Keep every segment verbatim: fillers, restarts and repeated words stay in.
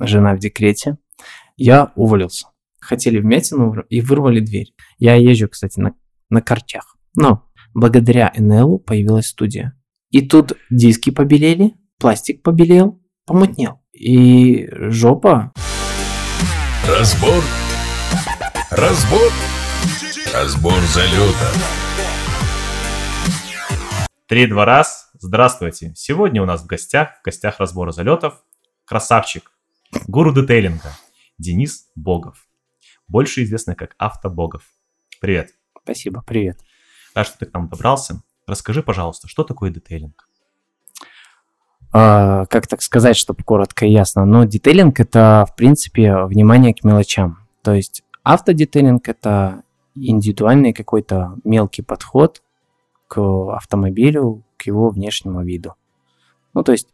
жена в декрете, я уволился. Хотели вмятину и вырвали дверь. Я езжу, кстати, на, на корчах. Но благодаря эн элу появилась студия. И тут диски побелели, пластик побелел, помутнел. И жопа. Разбор. Разбор. Разбор залетов. Три-два раз. Здравствуйте. Сегодня у нас в гостях, в гостях разбора залетов, красавчик, гуру детейлинга Денис Богов. Больше известный как Автобогов. Привет. Спасибо, привет. Рад, что ты к нам добрался. Расскажи, пожалуйста, что такое детейлинг? А, как так сказать, чтобы коротко и ясно? Но детейлинг – это, в принципе, внимание к мелочам. То есть автодетейлинг – это индивидуальный какой-то мелкий подход к автомобилю, к его внешнему виду. Ну, то есть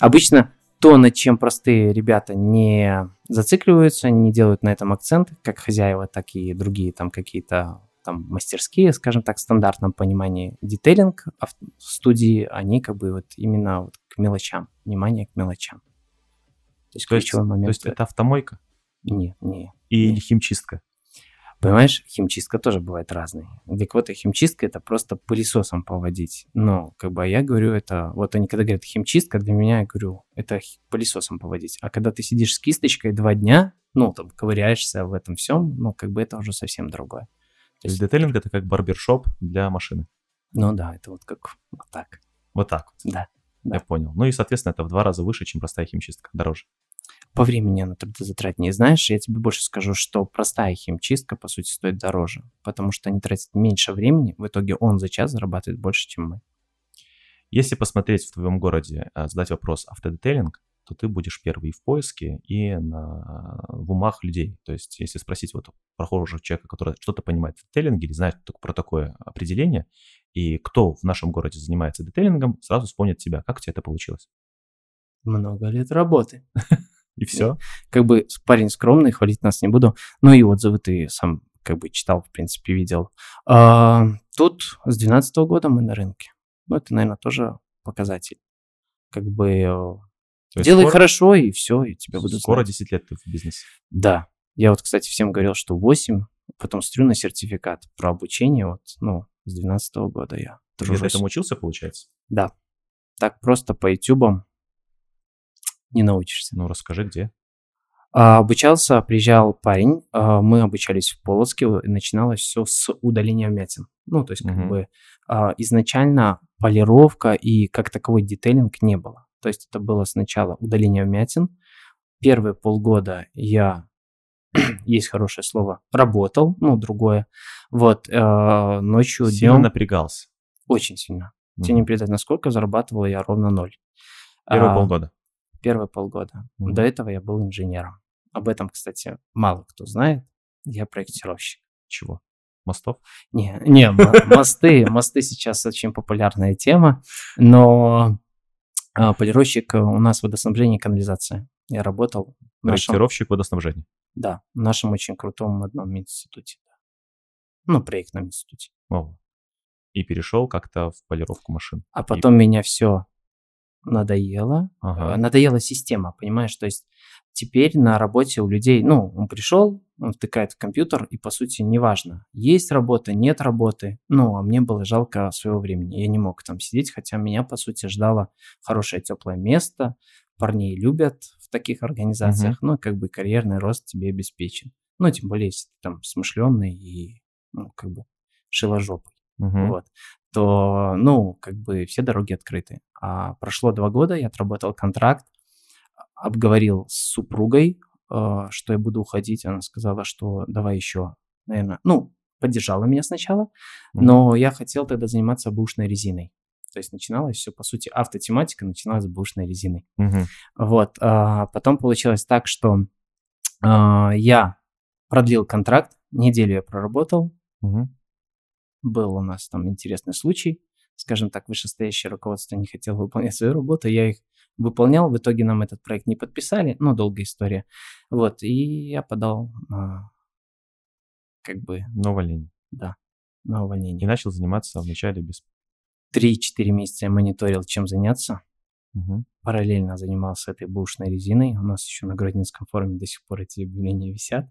обычно то, над чем простые ребята не зацикливаются, не делают на этом акцент, как хозяева, так и другие там какие-то... там мастерские, скажем так, в стандартном понимании детейлинг, а в студии они как бы вот именно вот к мелочам, внимание к мелочам. То есть, то есть, момент, то есть это автомойка? Нет, нет. Или химчистка? Понимаешь, химчистка тоже бывает разной. Для кого-то химчистка это просто пылесосом поводить. Но как бы я говорю, это... Вот они когда говорят химчистка, для меня, я говорю, это пылесосом поводить. А когда ты сидишь с кисточкой два дня, ну там ковыряешься в этом всем, ну как бы это уже совсем другое. То есть детейлинг – это как барбершоп для машины. Ну да, это вот как вот так. Вот так вот. Да. Я да. понял. Ну и, соответственно, это в два раза выше, чем простая химчистка, дороже. По времени она трудозатратнее. Знаешь, я тебе больше скажу, что простая химчистка, по сути, стоит дороже, потому что они тратят меньше времени, в итоге он за час зарабатывает больше, чем мы. Если посмотреть в твоем городе, задать вопрос автодетейлинг, то ты будешь первый и в поиске, и на, в умах людей. То есть, если спросить вот прохожего человека, который что-то понимает в детейлинге или знает про такое определение, и кто в нашем городе занимается детейлингом, сразу вспомнит тебя. Как у тебя это получилось? Много лет работы. И все? Как бы парень скромный, хвалить нас не буду. Ну и отзывы ты сам как бы читал, в принципе, видел. Тут с две тысячи двенадцатого года мы на рынке. Ну, это, наверное, тоже показатель. Как бы... Делай скоро, хорошо, и все, и тебя будут скоро знать. десять лет ты в бизнесе. Да. Я вот, кстати, всем говорил, что восемь, потом стрю на сертификат про обучение, вот, ну, с двенадцатого года я тружусь. Ты этому учился, получается? Да. Так просто по ютубам не научишься. Ну, расскажи, где? А, обучался, приезжал парень, а, мы обучались в Полоцке, начиналось все с удаления вмятин. Ну, то есть, как угу. бы, а, изначально полировка и как таковой детейлинг не было. То есть это было сначала удаление вмятин. Первые полгода я, есть хорошее слово, работал, ну, другое. Вот, э, ночью... Сильно днем... напрягался? Очень сильно. Mm-hmm. Тебе не передать, насколько зарабатывал я ровно ноль. Первые а, полгода? Первые полгода. Mm-hmm. До этого я был инженером. Об этом, кстати, мало кто знает. Я проектировщик. Чего? Мостов? Не, не мосты. Мосты сейчас очень популярная тема, но... Полировщик у нас водоснабжение и канализация. Я работал. Проектировщик нашем... водоснабжения? Да, в нашем очень крутом одном институте. Ну, проектном институте. О. И перешел как-то в полировку машин. А потом и... меня все надоело. Ага. Надоела система, понимаешь? То есть теперь на работе у людей, ну, он пришел, он втыкает в компьютер, и, по сути, неважно, есть работа, нет работы. Ну, а мне было жалко своего времени. Я не мог там сидеть, хотя меня, по сути, ждало хорошее теплое место. Парней любят в таких организациях. Uh-huh. Ну, как бы карьерный рост тебе обеспечен. Ну, тем более, если ты там смышленый и, ну, как бы шиложопый. Uh-huh. Вот. То, ну, как бы все дороги открыты. А прошло два года, я отработал контракт, обговорил с супругой, э, что я буду уходить. Она сказала, что давай еще, наверное, ну, поддержала меня сначала, mm-hmm. но я хотел тогда заниматься бэушной резиной. То есть начиналось все, по сути, автотематика начиналась с бэушной резины. Mm-hmm. Вот. Э, потом получилось так, что э, я продлил контракт, неделю я проработал, mm-hmm. был у нас там интересный случай, скажем так, вышестоящее руководство не хотело выполнять свою работу, я их выполнял, в итоге нам этот проект не подписали, но долгая история. Вот, и я подал а, как бы... На увольнение. Да, на увольнение. И начал заниматься вначале без... три-четыре месяца я мониторил, чем заняться. Угу. Параллельно занимался этой бушной резиной. У нас еще на Гродненском форуме до сих пор эти объявления висят.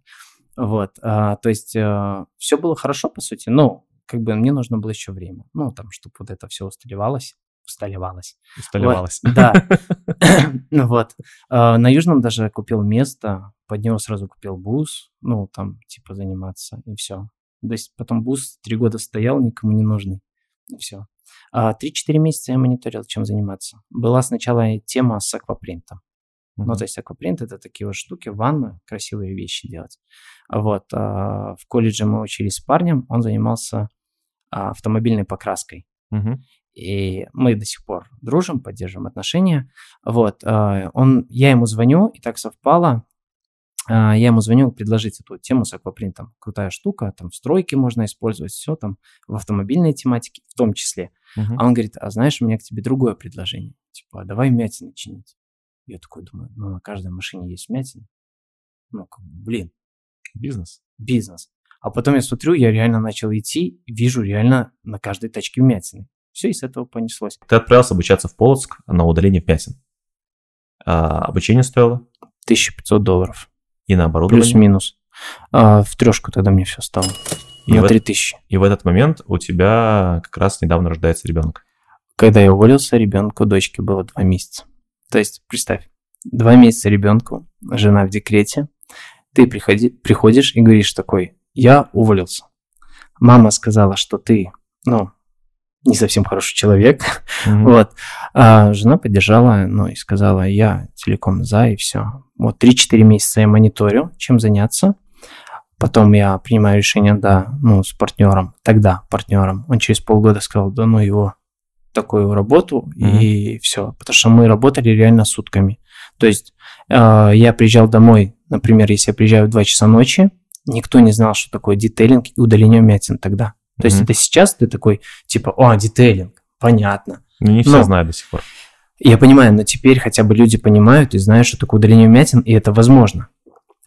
Вот, а, то есть а, все было хорошо, по сути, но как бы мне нужно было еще время. Ну, там, чтобы вот это все усталевалось. Усталевалось. Усталевалось. Вот, да. Вот. А, на Южном даже купил место, под него сразу купил бус, ну, там, типа, заниматься, и все. То есть потом бус три года стоял, никому не нужный, и все. три-четыре месяца я мониторил, чем заниматься. Была сначала тема с аквапринтом. Mm-hmm. Ну, то есть аквапринт — это такие вот штуки, ванна, красивые вещи делать. Вот. А, в колледже мы учились с парнем, он занимался а, автомобильной покраской. Mm-hmm. И мы до сих пор дружим, поддерживаем отношения. Вот. А, он, я ему звоню, и так совпало. А, я ему звоню предложить эту тему с аквапринтом. Крутая штука, там в стройке можно использовать, все там в автомобильной тематике в том числе. Uh-huh. А он говорит: а знаешь, у меня к тебе другое предложение. Типа, давай вмятины чинить. Я такой думаю, ну на каждой машине есть вмятины. Ну, блин. Бизнес. Бизнес. А потом я смотрю, я реально начал идти, вижу реально на каждой тачке вмятины. Все, и с этого понеслось. Ты отправился обучаться в Полоцк на удаление вмятин. А обучение стоило? тысяча пятьсот долларов. И на оборудование? Плюс-минус. А, в трешку тогда мне все стало. И на три тысячи. И в этот момент у тебя как раз недавно рождается ребенок. Когда я уволился, ребенку, дочке было два месяца. То есть, представь, два месяца ребенку, жена в декрете, ты приходи, приходишь и говоришь такой: я уволился. Мама сказала, что ты, ну, не совсем хороший человек. Mm-hmm. Вот. А жена поддержала, ну, и сказала: я целиком за, и все. Вот три-четыре месяца я мониторю, чем заняться. Потом я принимаю решение, да, ну, с партнером, тогда партнером. Он через полгода сказал, да ну его, такую работу, mm-hmm. и все. Потому что мы работали реально сутками. То есть э, я приезжал домой, например, если я приезжаю в два часа ночи, никто не знал, что такое детейлинг и удаление вмятин тогда. То mm-hmm. есть это сейчас ты такой, типа, о, детейлинг, понятно. Ну, не все но... знают до сих пор. Я понимаю, но теперь хотя бы люди понимают и знают, что такое удаление вмятин, и это возможно.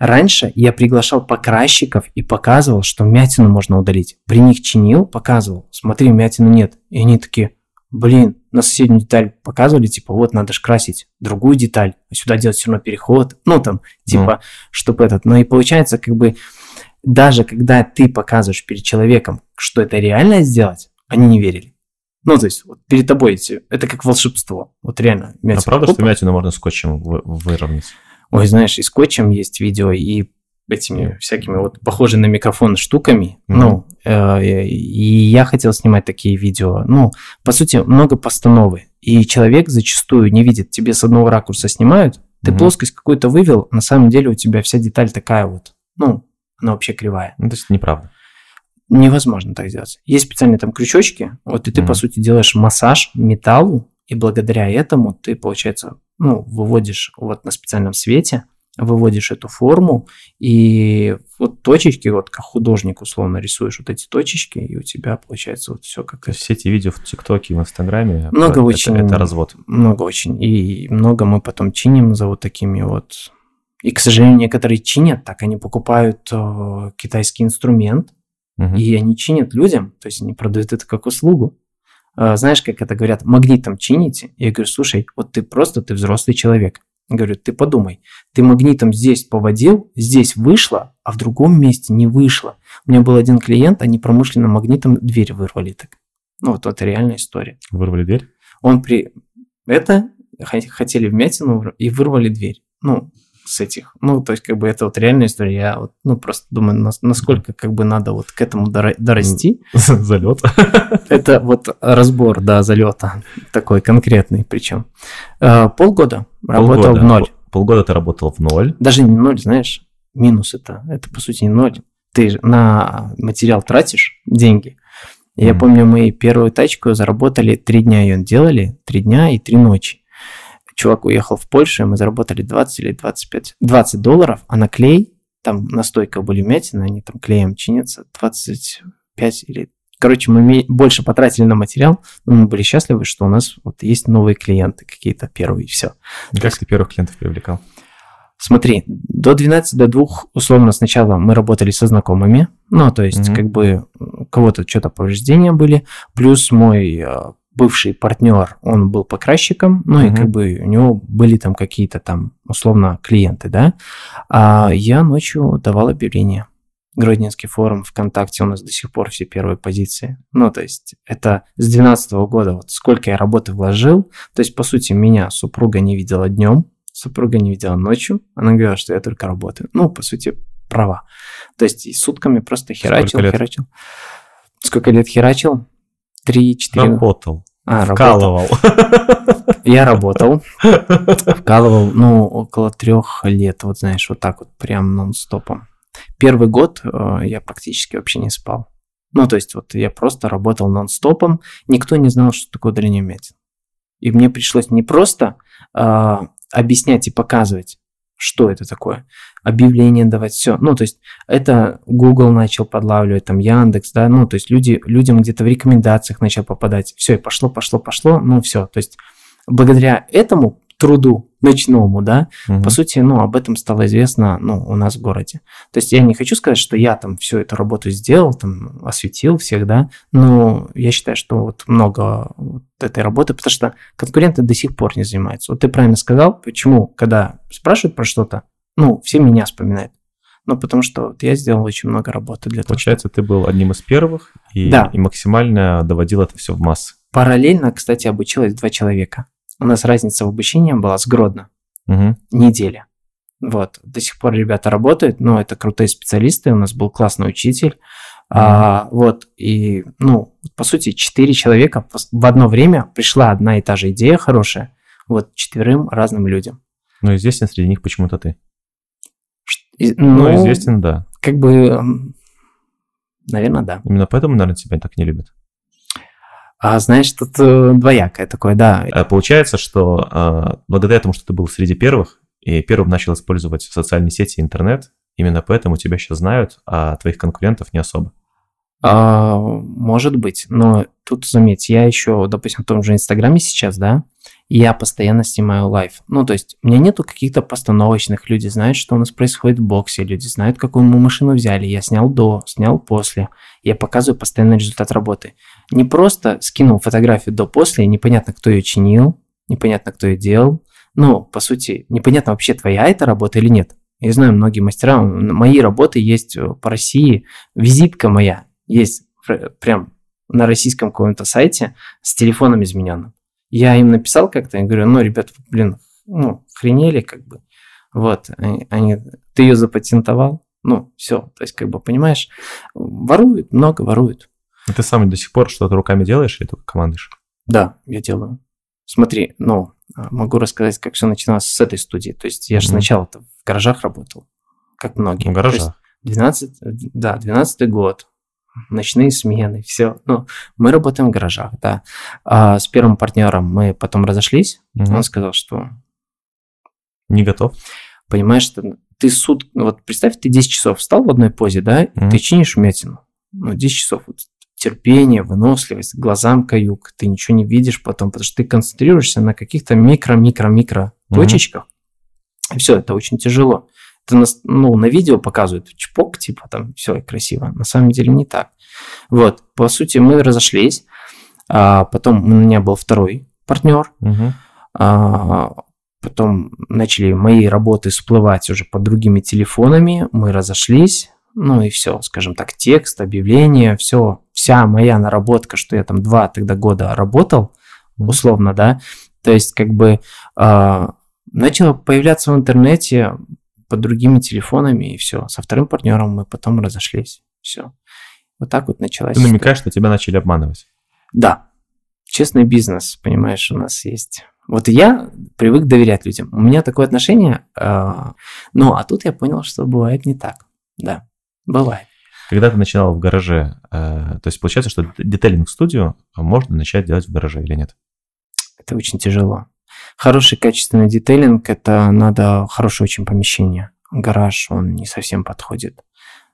Раньше я приглашал покрасчиков и показывал, что вмятину можно удалить. При них чинил, показывал, смотри, вмятину нет. И они такие, блин, на соседнюю деталь показывали, типа, вот, надо же красить другую деталь, сюда делать все равно переход, ну, там, типа, mm. чтобы этот. Ну, и получается, как бы, даже когда ты показываешь перед человеком, что это реально сделать, они не верили. Ну, то есть, вот перед тобой это как волшебство, вот реально. А правда, опа, что вмятину можно скотчем вы- выровнять? Ой, знаешь, и скотчем есть видео, и этими всякими вот похожими на микрофон штуками. Mm-hmm. Ну, э, и я хотел снимать такие видео. Ну, по сути, много постановы. И человек зачастую не видит. Тебе с одного ракурса снимают, ты mm-hmm. плоскость какую-то вывел, на самом деле у тебя вся деталь такая вот. Ну, она вообще кривая. Ну, то есть, неправда. Невозможно так сделать. Есть специальные там крючочки, вот, и ты, mm-hmm. по сути, делаешь массаж металлу, и благодаря этому ты, получается, ну, выводишь вот на специальном свете, выводишь эту форму, и вот точечки, вот как художник условно рисуешь вот эти точечки, и у тебя получается вот все как... То есть все эти видео в ТикТоке и в Инстаграме, много это, очень, это развод. Много очень, и много мы потом чиним за вот такими вот... И, к сожалению, некоторые чинят так, они покупают э, китайский инструмент, угу. и они чинят людям, то есть они продают это как услугу. Знаешь, как это говорят, магнитом чините? Я говорю, слушай, вот ты просто, ты взрослый человек. Я говорю, ты подумай, ты магнитом здесь поводил, здесь вышло, а в другом месте не вышло. У меня был один клиент, они промышленным магнитом дверь вырвали так. Ну, вот это реальная история. Вырвали дверь? Он при... Это хотели вмятину и вырвали дверь. Ну, с этих. Ну, то есть, как бы, это вот реальная история. Я вот, ну, просто думаю, насколько, как бы, надо вот к этому дорасти. Залет. Это вот разбор, да, залета. Такой конкретный причем. Полгода работал в ноль. Полгода ты работал в ноль. Даже не ноль, знаешь, минус это. Это, по сути, не ноль. Ты на материал тратишь деньги. Я помню, мы первую тачку заработали, три дня ее делали, три дня и три ночи. Чувак уехал в Польшу, мы заработали двадцать или двадцать пять, двадцать долларов, а на клей, там на стойках были вмятины, они там клеем чинятся, двадцать пять или... Короче, мы больше потратили на материал, но мы были счастливы, что у нас вот есть новые клиенты какие-то первые, и все. Как ты первых клиентов привлекал? Смотри, до двенадцати, до двух, условно, сначала мы работали со знакомыми, ну, то есть, mm-hmm. как бы, у кого-то что-то повреждения были, плюс мой... бывший партнер, он был покрасчиком, ну uh-huh. и как бы у него были там какие-то там, условно, клиенты, да, а я ночью давал объявление. Гродненский форум, ВКонтакте у нас до сих пор все первые позиции. Ну, то есть это с двенадцатого года, вот сколько я работы вложил. То есть, по сути, меня супруга не видела днем, супруга не видела ночью. Она говорила, что я только работаю. Ну, по сути, права. То есть и сутками просто херачил, сколько лет? херачил. Сколько лет херачил? три-четыре. Работал. А, вкалывал. Работал. Я работал. Вкалывал, ну, около трех лет, вот знаешь, вот так вот прям нон-стопом. Первый год э, я практически вообще не спал. Ну, то есть вот я просто работал нон-стопом. Никто не знал, что такое дальнеметен. И мне пришлось не просто э, объяснять и показывать, что это такое, объявление давать, все. Ну, то есть это Google начал подлавливать, там Яндекс, да, ну, то есть люди, людям где-то в рекомендациях начал попадать. Все, и пошло, пошло, пошло, ну, все. То есть благодаря этому труду ночному, да, угу. по сути, ну, об этом стало известно, ну, у нас в городе. То есть я не хочу сказать, что я там всю эту работу сделал, там, осветил всех, да, но я считаю, что вот много вот этой работы, потому что конкуренты до сих пор не занимаются. Вот ты правильно сказал, почему, когда спрашивают про что-то, ну, все меня вспоминают. Ну, потому что вот я сделал очень много работы для того, Получается, чтобы... ты был одним из первых и, да. и максимально доводил это все в массы. Параллельно, кстати, обучилось два человека. У нас разница в обучении была с Гродно. Угу. Неделя. Вот. До сих пор ребята работают, но это крутые специалисты. У нас был классный учитель. Угу. А, вот. И, ну, по сути, четыре человека в одно время пришла одна и та же идея хорошая. Вот четверым разным людям. Но известен среди них почему-то ты. И, ну, ну, известен, да. Как бы, наверное, да. Именно поэтому, наверное, тебя так не любят. А, знаешь, тут двоякое такое, да. Получается, что а, благодаря тому, что ты был среди первых, и первым начал использовать социальные сети, интернет, именно поэтому тебя сейчас знают, а твоих конкурентов не особо. А, может быть, но тут, заметь, я еще, допустим, в том же Инстаграме сейчас, да, я постоянно снимаю лайв. Ну, то есть у меня нету каких-то постановочных. Люди знают, что у нас происходит в боксе, люди знают, какую мы машину взяли. Я снял до, снял после. Я показываю постоянный результат работы. Не просто скинул фотографию до-после, непонятно, кто ее чинил, непонятно, кто ее делал. Ну, по сути, непонятно вообще, твоя эта работа или нет. Я знаю, многие мастера, мои работы есть по России, визитка моя есть прям на российском каком-то сайте с телефоном измененным. Я им написал как-то, я говорю, ну, ребят, блин, ну, хренели как бы. Вот, они, ты ее запатентовал, ну, все, то есть, как бы, понимаешь, воруют, много воруют. А ты сам до сих пор что-то руками делаешь или только командуешь? Да, я делаю. Смотри, ну, могу рассказать, как все начиналось с этой студии. То есть я же mm-hmm. сначала в гаражах работал, как многие. В гаражах? двенадцатый, да, двенадцатый год, ночные смены, все. Ну, мы работаем в гаражах, да. А с первым партнером мы потом разошлись. Mm-hmm. Он сказал, что... Не готов. Понимаешь, что ты сут... Вот представь, ты десять часов встал в одной позе, да, mm-hmm. и ты чинишь вмятину. Ну, десять часов вот. Терпение, выносливость, глазам каюк, ты ничего не видишь потом, потому что ты концентрируешься на каких-то микро-микро-микро точечках, mm-hmm. и все, это очень тяжело. Это на, ну, на видео показывают чпок, типа там все красиво, на самом деле не так. Вот, по сути, мы разошлись, а потом у меня был второй партнер, mm-hmm. а, потом начали мои работы всплывать уже под другими телефонами, мы разошлись. Ну и все, скажем так, текст, объявление, все, вся моя наработка, что я там два тогда года работал, условно, да, то есть как бы э, начало появляться в интернете под другими телефонами, и все, со вторым партнером мы потом разошлись, все. Вот так вот началось. Ты намекаешь, что тебя начали обманывать? Да, честный бизнес, понимаешь, у нас есть... Вот я привык доверять людям, у меня такое отношение, э, ну а тут я понял, что бывает не так, да. Бывает. Когда ты начинал в гараже, э, то есть получается, что детейлинг-студию можно начать делать в гараже или нет? Это очень тяжело. Хороший качественный детейлинг – это надо хорошее очень помещение. Гараж, он не совсем подходит.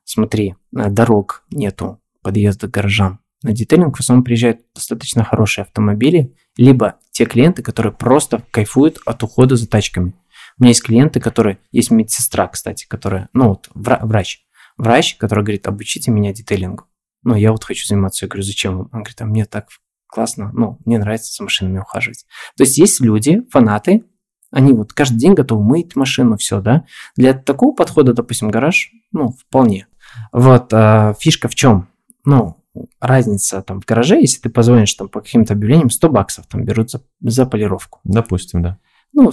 Смотри, дорог нету, подъезда к гаражам. На детейлинг в основном приезжают достаточно хорошие автомобили, либо те клиенты, которые просто кайфуют от ухода за тачками. У меня есть клиенты, которые… Есть медсестра, кстати, которая… Ну, вот врач. Врач, который говорит, обучите меня детейлингу. Ну, я вот хочу заниматься. Я говорю, зачем вам? Он говорит, а мне так классно, ну, мне нравится за машинами ухаживать. То есть есть люди, фанаты, они вот каждый день готовы мыть машину, все, да. Для такого подхода, допустим, гараж, ну, вполне. Вот а, фишка в чем? Ну, разница там в гараже, если ты позвонишь там по каким-то объявлениям, сто баксов там берут за, за полировку. Допустим, да. Ну,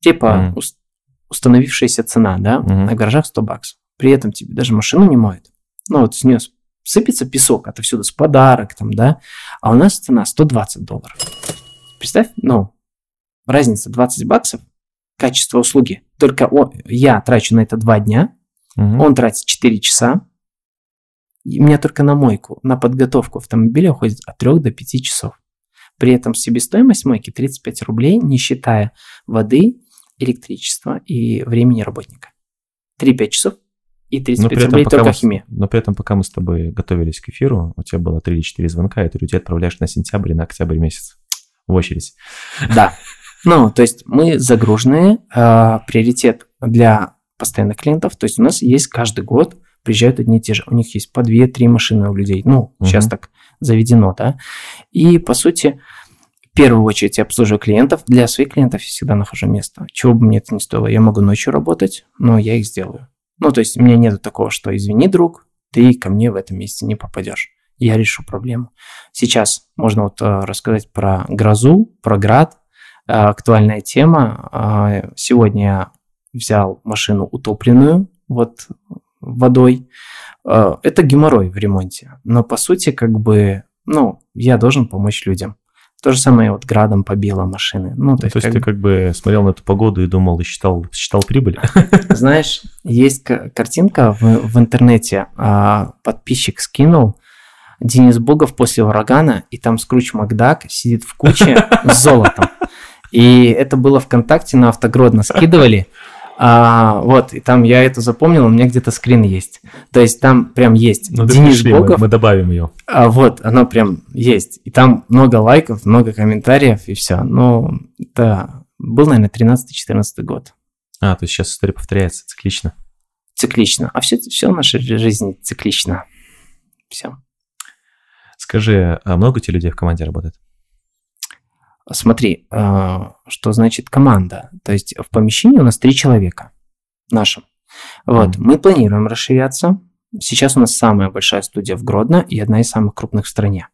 типа mm. уст- установившаяся цена, да, mm-hmm. а в гаражах сто баксов. При этом тебе даже машину не моют. Ну, вот с нее сыпется песок отовсюду, с подарок там, да. А у нас цена сто двадцать долларов. Представь, ну, разница двадцать баксов, качество услуги. Только он, я трачу на это два дня, угу. он тратит четыре часа. И у меня только на мойку, на подготовку автомобиля уходит от трёх до пяти часов. При этом себестоимость мойки тридцать пять рублей, не считая воды, электричества и времени работника. три-пять часов и тридцать пять рублей только химия. Но при этом, пока мы с тобой готовились к эфиру, у тебя было три или четыре звонка, и ты людей отправляешь на сентябрь и на октябрь месяц в очередь. Да. Ну, то есть мы загружены, э, приоритет для постоянных клиентов, то есть у нас есть каждый год приезжают одни и те же, у них есть по две-три машины у людей, ну, uh-huh. сейчас так заведено, да, и, по сути, в первую очередь я обслуживаю клиентов, для своих клиентов я всегда нахожу место, чего бы мне это ни стоило, я могу ночью работать, но я их сделаю, ну, то есть у меня нет такого, что извини, друг, ты ко мне в этом месте не попадешь. Я решу проблему. Сейчас можно вот рассказать про грозу, про град. Актуальная тема. Сегодня я взял машину утопленную вот водой. Это геморрой в ремонте. Но по сути, как бы, ну, я должен помочь людям. То же самое вот градом побила машины. Ну, то, ну, есть, то есть как... ты как бы смотрел на эту погоду и думал, и считал, считал прибыль? Знаешь, есть картинка в, в интернете. Подписчик скинул. Денис Богов после урагана, и там Скруч Макдак сидит в куче с золотом. И это было ВКонтакте, на Автогродно скидывали. А, вот, и там я это запомнил, у меня где-то скрин есть. То есть там прям есть, ну, Денис пришли, Богов. Мы, мы добавим ее. А, вот, она прям есть. И там много лайков, много комментариев, и все. Ну, это был, наверное, тринадцатый-четырнадцатый год. А, то есть сейчас история повторяется циклично. Циклично. А все, все в нашей жизни циклично. Все. Скажи, а много у тебя людей в команде работает? Смотри, что значит команда. То есть в помещении у нас три человека нашим. Вот, mm-hmm. мы планируем расширяться. Сейчас у нас самая большая студия в Гродно и одна из самых крупных в стране.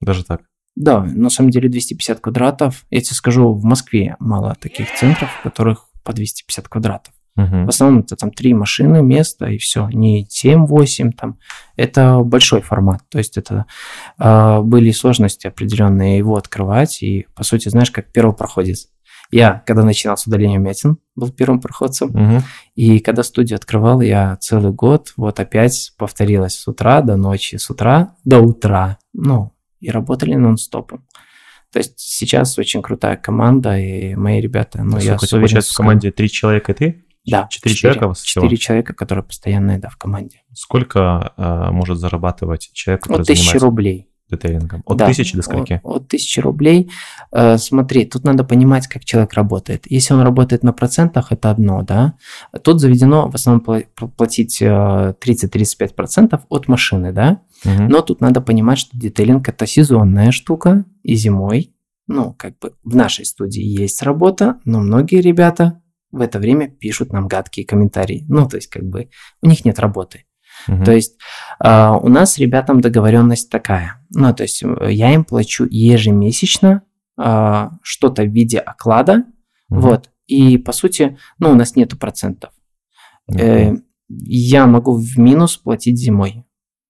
Даже так? Да, на самом деле двести пятьдесят квадратов. Я тебе скажу, в Москве мало таких центров, в которых по двести пятьдесят квадратов. Mm-hmm. В основном это там три машины, место и все. Не семь-восемь там. Это большой формат. То есть это э, были сложности определенные его открывать. И, по сути, знаешь, как первопроходец. Я, когда начинал с удаления вмятин, был первым проходцем. Mm-hmm. И когда студию открывал, я целый год, вот опять повторилось с утра до ночи, с утра до утра. Ну, и работали нон-стопом. То есть сейчас очень крутая команда, и мои ребята... Ну, я хоть сейчас в команде три человека и ты? Да, четыре человека, четыре человека, которые постоянно, да, в команде. Сколько э, может зарабатывать человек, который занимается? От тысячи рублей. Детейлингом. От да. тысячи до скольки? От, от тысячи рублей. Э, смотри, тут надо понимать, как человек работает. Если он работает на процентах, это одно, да. Тут заведено в основном платить тридцать-тридцать пять процентов от машины, да. Угу. Но тут надо понимать, что детейлинг – это сезонная штука, и зимой, ну, как бы в нашей студии есть работа, но многие ребята... в это время пишут нам гадкие комментарии. Ну, то есть, как бы, у них нет работы. Uh-huh. То есть, э, у нас с ребятам договоренность такая. Ну, то есть, я им плачу ежемесячно э, что-то в виде оклада, uh-huh. вот, и, по сути, ну, у нас нету процентов. Uh-huh. Э, я могу в минус платить зимой.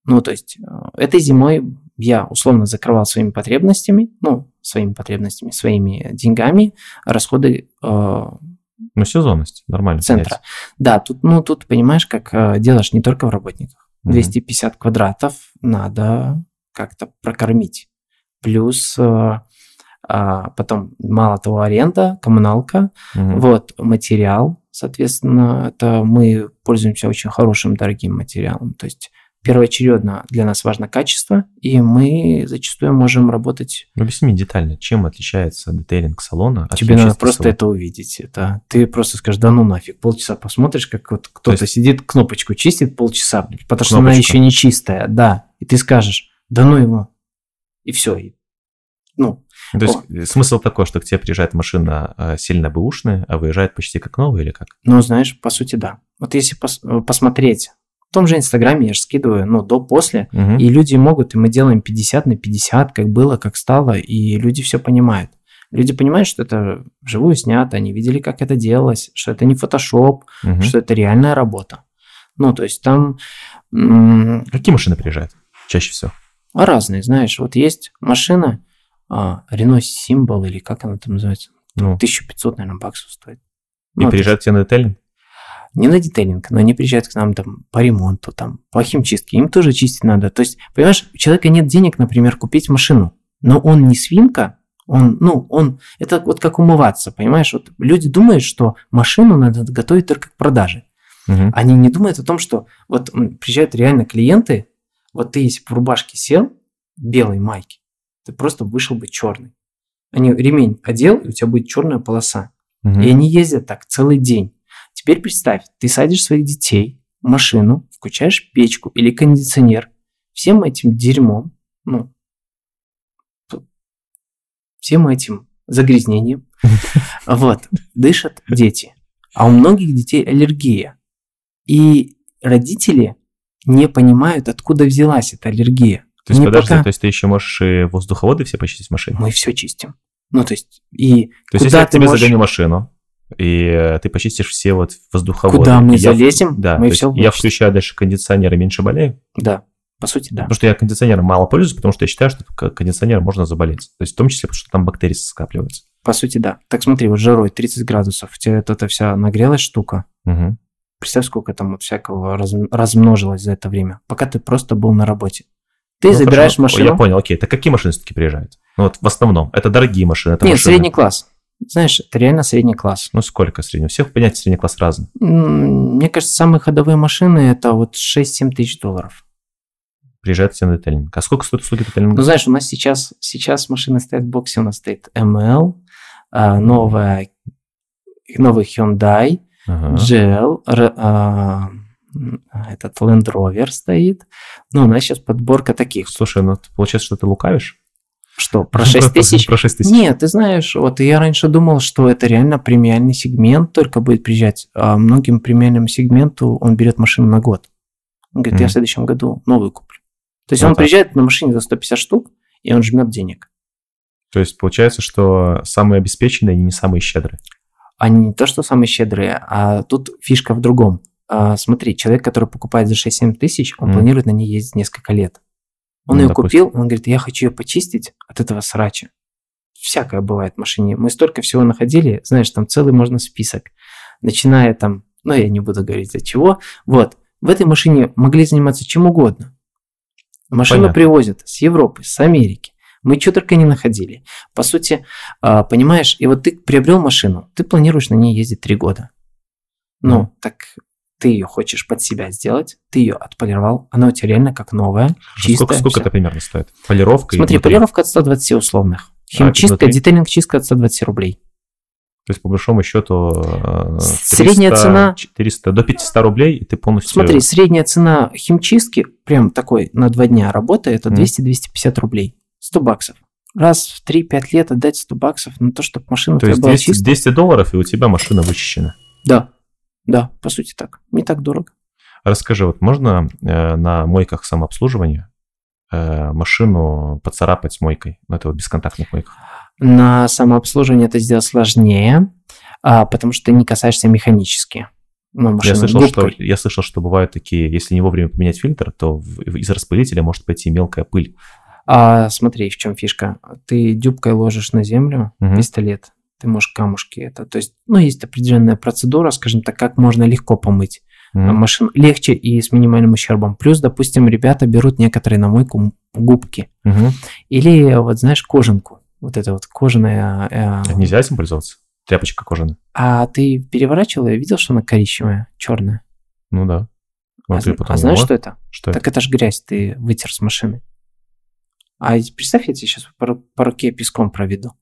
Ну, то есть, э, этой зимой я, условно, закрывал своими потребностями, ну, своими потребностями, своими деньгами расходы... Э, Ну, сезонность, нормально. Центра. Да, тут, ну, тут, понимаешь, как э, делаешь не только в работниках. Uh-huh. двести пятьдесят квадратов надо как-то прокормить. Плюс э, э, потом, мало того, аренда, коммуналка, uh-huh. вот, материал, соответственно, это мы пользуемся очень хорошим, дорогим материалом. То есть первоочередно для нас важно качество, и мы зачастую можем работать... Объясни детально, чем отличается детейлинг салона от... Тебе надо просто салона? Это увидеть. Это... Ты просто скажешь, да ну нафиг, полчаса посмотришь, как вот кто-то есть... сидит, кнопочку чистит полчаса, потому кнопочку. Что она еще не чистая, да. И ты скажешь, да ну его. И все, и ну... То есть о. смысл такой, что к тебе приезжает машина сильно бэушная, а выезжает почти как новая или как? Ну, знаешь, по сути, да. Вот если пос- посмотреть... В том же Инстаграме я же скидываю, ну, до-после, угу. и люди могут, и мы делаем пятьдесят на пятьдесят, как было, как стало, и люди все понимают. Люди понимают, что это вживую снято, они видели, как это делалось, что это не фотошоп, угу. что это реальная работа. Ну, то есть там... М- Какие машины приезжают чаще всего? Разные, знаешь. Вот есть машина а, Reno Simbol, или как она там называется? Ну. тысяча пятьсот, наверное, баксов стоит. И ну, приезжают тебе на детейлинг? Не на детейлинг, но они приезжают к нам там по ремонту, там, по химчистке. Им тоже чистить надо. То есть, понимаешь, у человека нет денег, например, купить машину. Но он не свинка, он, ну, он... Это вот как умываться, понимаешь? Вот люди думают, что машину надо готовить только к продаже. Угу. Они не думают о том, что вот приезжают реально клиенты, вот ты если в рубашке сел, белой майке, ты просто вышел бы черный. Они ремень одел, и у тебя будет черная полоса. Угу. И они ездят так целый день. Теперь представь, ты садишь своих детей в машину, включаешь печку или кондиционер, всем этим дерьмом, ну, всем этим загрязнением, вот, дышат дети. А у многих детей аллергия. И родители не понимают, откуда взялась эта аллергия. То есть, подожди, то есть ты еще можешь и воздуховоды все почистить в машине? Мы все чистим. Ну, то есть, и то куда есть, если ты я тебе можешь... загоню машину, и ты почистишь все вот воздуховоды. Куда мы я залезем, в... да, мы все я включаю дальше кондиционер и меньше болею? Да, по сути, да. Потому что я кондиционером мало пользуюсь, потому что я считаю, что кондиционером можно заболеть. То есть в том числе, потому что там бактерии скапливаются. По сути, да. Так смотри, вот жарой тридцать градусов, у тебя вот эта вся нагрелась штука. Угу. Представь, сколько там вот всякого раз... размножилось за это время, пока ты просто был на работе. Ты ну, забираешь хорошо. машину. Я понял, окей. Так какие машины все-таки приезжают? Ну вот в основном. Это дорогие машины, это Нет, машины. Средний класс. Знаешь, это реально средний класс. Ну, сколько средний? У всех понятие средний класс разный. Мне кажется, самые ходовые машины – это вот шесть-семь тысяч долларов. Приезжает все на детейлинг. А сколько стоит услуги детейлинга? Ну, знаешь, у нас сейчас, сейчас машины стоят в боксе. У нас стоит эн эл, новая, новый Hyundai, ага. джи эл, этот Land Rover стоит. Ну, у нас сейчас подборка таких. Слушай, ну, получается, что ты лукавишь? Что, про шесть тысяч? Про шесть тысяч. Нет, ты знаешь, вот я раньше думал, что это реально премиальный сегмент, только будет приезжать. А многим премиальному сегменту он берет машину на год. Он говорит, mm-hmm. я в следующем году новую куплю. То есть ну, он так. приезжает на машине за сто пятьдесят штук, и он жмет денег. То есть получается, что самые обеспеченные, они не самые щедрые. Они не то, что самые щедрые, а тут фишка в другом. А, смотри, человек, который покупает за шесть-семь тысяч, он mm-hmm. планирует на ней ездить несколько лет. Он ну, ее допустим. купил, он говорит, я хочу ее почистить от этого срача. Всякое бывает в машине. Мы столько всего находили, знаешь, там целый можно список. Начиная там, ну я не буду говорить от чего. Вот, в этой машине могли заниматься чем угодно. Машину Понятно. привозят с Европы, с Америки. Мы что только не находили. По сути, понимаешь, и вот ты приобрел машину, ты планируешь на ней ездить три года. Ну, mm. так... Ты ее хочешь под себя сделать, ты ее отполировал, она у тебя реально как новая, чистая. Сколько, сколько это примерно стоит? Полировка? Смотри, и полировка от сто двадцать условных. Химчистка, а, детейлинг-чистка от сто двадцать рублей. То есть, по большому счету, триста, средняя цена... четыреста, до пятьсот рублей, и ты полностью... Смотри, средняя цена химчистки, прям такой на два дня работы, это двести-двести пятьдесят рублей, сто баксов. Раз в три-пять лет отдать сто баксов на то, чтобы машина у тебя была чистая. То есть, двести долларов, и у тебя машина вычищена. Да. Да, по сути так. Не так дорого. Расскажи, вот можно э, на мойках самообслуживания э, машину поцарапать мойкой? Ну, это вот бесконтактных мойках. На самообслуживание это сделать сложнее, а, потому что ты не касаешься механически. Ну, я, слышал, что, я слышал, что бывают такие, если не вовремя поменять фильтр, то в, из распылителя может пойти мелкая пыль. А, смотри, в чем фишка. Ты дюбкой ложишь на землю угу. пистолет. Ты можешь камушки это, то есть, ну, есть определенная процедура, скажем так, как можно легко помыть mm-hmm. машину, легче и с минимальным ущербом. Плюс, допустим, ребята берут некоторые на мойку губки mm-hmm. или, вот знаешь, кожанку, вот это вот кожаная. Э... Нельзя этим пользоваться? Тряпочка кожаная. А ты переворачивал ее, видел, что она коричневая, черная? Ну да. Вот а потом а знаешь, что это? Что так это? Это ж грязь, ты вытер с машины. А представь, я тебе сейчас по, по руке песком проведу.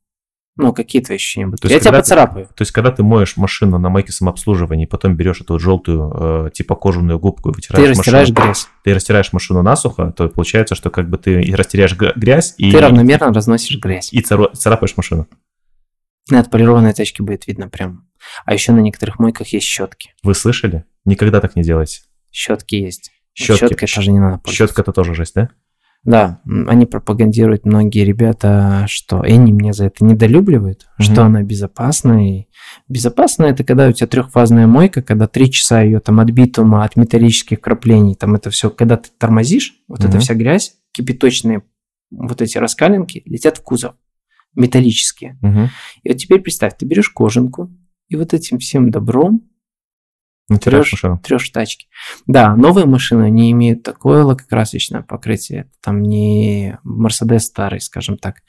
ну, какие-то ощущения будут. Я тебя поцарапаю. Ты, то есть, когда ты моешь машину на мойке самообслуживания, потом берешь эту вот желтую, э, типа кожаную губку и вытираешь машину. Ты растираешь машину, грязь. Ты растираешь машину насухо, то получается, что как бы ты растеряешь грязь и... Ты равномерно разносишь грязь. И цар... царапаешь машину. На отполированной тачке будет видно прям. А еще на некоторых мойках есть щетки. Вы слышали? Никогда так не делайте. Щетки есть. Щетки. Щеткой тоже не надо пользоваться. Щетка-то тоже жесть, да? Да, они пропагандируют, многие ребята, что они меня за это недолюбливают, mm-hmm. что она безопасна. И безопасно это когда у тебя трехфазная мойка, когда три часа ее там от битума, от металлических краплений, там это все, когда ты тормозишь, вот mm-hmm. эта вся грязь, кипяточные вот эти раскалинки летят в кузов, металлические. Mm-hmm. И вот теперь представь, ты берешь кожанку и вот этим всем добром трешь, трешь тачки. Да, новые машины не имеют такое лакокрасочное покрытие. Это там не Mercedes старый, скажем так.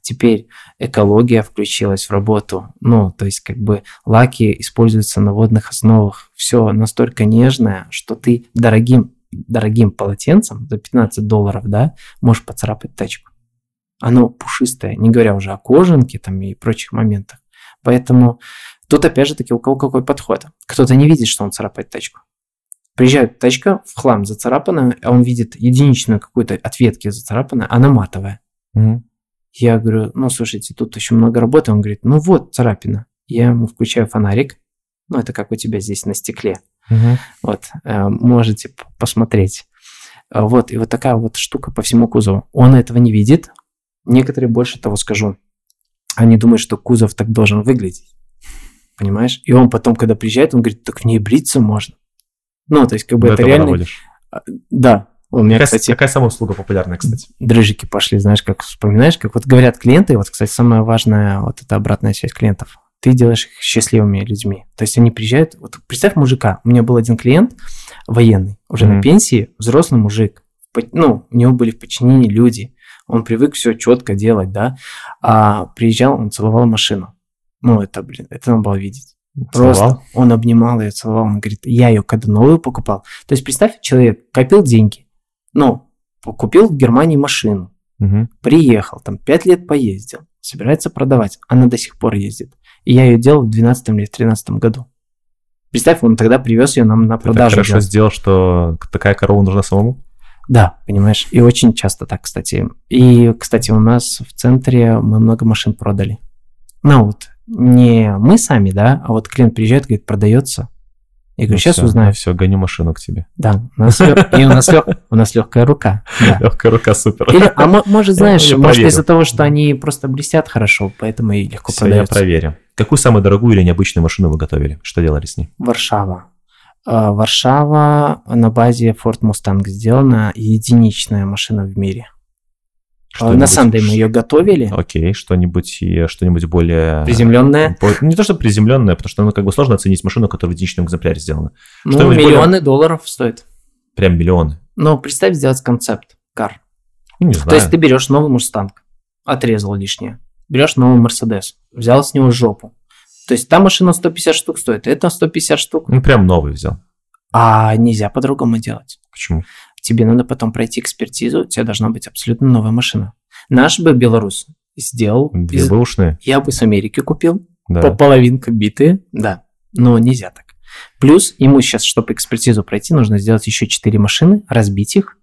Теперь экология включилась в работу. Ну, то есть как бы лаки используются на водных основах. Все настолько нежное, что ты дорогим, дорогим полотенцем за пятнадцать долларов, да, можешь поцарапать тачку. Оно пушистое, не говоря уже о кожанке там и прочих моментах. Поэтому... Тут, опять же таки, у кого какой подход. Кто-то не видит, что он царапает тачку. Приезжает тачка в хлам зацарапанная, а он видит единичную какую-то от ветки зацарапанную, она матовая. Mm-hmm. Я говорю, ну, слушайте, тут еще много работы. Он говорит, ну, вот царапина. Я ему включаю фонарик. Ну, это как у тебя здесь на стекле. Mm-hmm. Вот, можете посмотреть. Вот, и вот такая вот штука по всему кузову. Он этого не видит. Некоторые, больше того скажу, они думают, что кузов так должен выглядеть. Понимаешь? И он потом, когда приезжает, он говорит, так не бриться можно. Ну, то есть, как бы до это реально... Да. У меня, какая, кстати... Какая самая услуга популярная, кстати? Дрыжики пошли, знаешь, как вспоминаешь, как вот говорят клиенты, вот, кстати, самая важная вот эта обратная связь клиентов. Ты делаешь их счастливыми людьми. То есть, они приезжают... Вот представь мужика. У меня был один клиент, военный, уже mm-hmm. на пенсии, взрослый мужик. Ну, у него были в подчинении люди. Он привык все четко делать, да. А приезжал, он целовал машину. Ну, это, блин, это надо было видеть. Целовал. Просто он обнимал ее, целовал. Он говорит, я ее когда новую покупал. То есть, представь, человек копил деньги. Ну, купил в Германии машину. Угу. Приехал, там пять лет поездил. Собирается продавать. Она до сих пор ездит. И я ее делал в двенадцатом или тринадцатом году. Представь, он тогда привез ее нам на продажу. Ты хорошо сделал, что такая корова нужна самому? Да, понимаешь. И очень часто так, кстати. И, кстати, у нас в центре мы много машин продали. Ну, вот. Не мы сами, да, а вот клиент приезжает, говорит, продается. Я говорю, ну, сейчас все, узнаю. Все, гоню машину к тебе. Да, у нас лег... и у нас, лег... у нас легкая рука. Да. Легкая рука, супер. Или, а может, знаешь, я может проверю. Из-за того, что они просто блестят хорошо, поэтому и легко все, продаются. Я проверю. Какую самую дорогую или необычную машину вы готовили? Что делали с ней? Варшава. Варшава на базе Ford Mustang сделана, единичная машина в мире. На Sunday мы ее готовили. Окей, что-нибудь, что-нибудь более... Приземленное? Ну, не то, что приземленное, потому что ну, как бы сложно оценить машину, которая в единичном экземпляре сделана. Ну, что-нибудь миллионы более... долларов стоит. Прям миллионы? Ну, представь сделать концепт-кар. Ну, не знаю. То есть ты берешь новый Мустанг, отрезал лишнее. Берешь новый Мерседес, взял с него жопу. То есть та машина сто пятьдесят штук стоит, это сто пятьдесят штук. Ну, прям новый взял. А нельзя по-другому делать. Почему? Тебе надо потом пройти экспертизу, у тебя должна быть абсолютно новая машина. Наш бы белорус сделал. Белорусные. Из... Я бы с Америки купил, да. По половинке битые, да, но нельзя так. Плюс ему сейчас, чтобы экспертизу пройти, нужно сделать еще четыре машины, разбить их.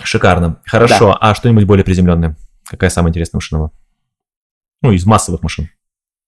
Шикарно. Хорошо, да. А что-нибудь более приземленное? Какая самая интересная машина была? Ну, из массовых машин.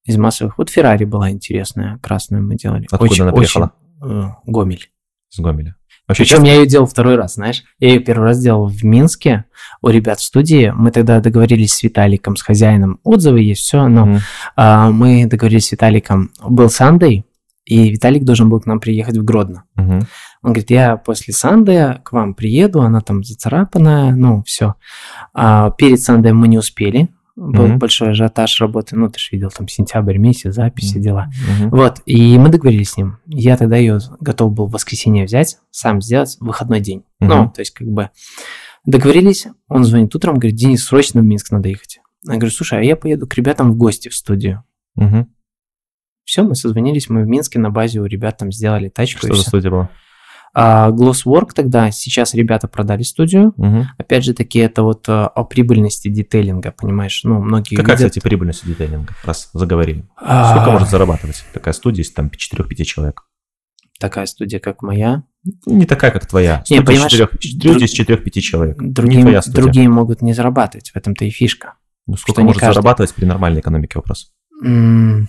Из массовых. Вот Ferrari была интересная, красную мы делали. Откуда очень, она приехала? Очень, э, Гомель. Из Гомеля. Вообще, причем часто... я ее делал второй раз, знаешь. Я ее первый раз делал в Минске у ребят в студии. Мы тогда договорились с Виталиком, с хозяином. Отзывы есть, все, но mm-hmm. а, мы договорились с Виталиком. Был Sunday, и Виталик должен был к нам приехать в Гродно. Mm-hmm. Он говорит, я после Sunday к вам приеду, она там зацарапанная, ну, все. А, перед Sunday мы не успели. Был mm-hmm. большой ажиотаж работы, ну, ты же видел, там, сентябрь месяц, записи, mm-hmm. дела. Mm-hmm. Вот, и мы договорились с ним. Я тогда ее готов был в воскресенье взять, сам сделать, в выходной день. Mm-hmm. Ну, то есть, как бы, договорились, он звонит утром, говорит, Денис, срочно в Минск надо ехать. Я говорю, слушай, а я поеду к ребятам в гости в студию. Mm-hmm. Все, мы созвонились, мы в Минске на базе у ребят там сделали тачку. Что за студия была? А, Glosswork тогда, сейчас ребята продали студию. Угу. Опять же таки, это вот а, о прибыльности детейлинга, понимаешь? Ну, многие Какая, видят... кстати, прибыльность детейлинга? Раз заговорили. А... Сколько может зарабатывать такая студия, если там четыре-пять человек? Такая студия, как моя. Не такая, как твоя. Нет, понимаешь, четыре-пять человек. Другие, другие могут не зарабатывать, в этом-то и фишка. Ну, сколько может каждый... зарабатывать при нормальной экономике вопрос? М-м-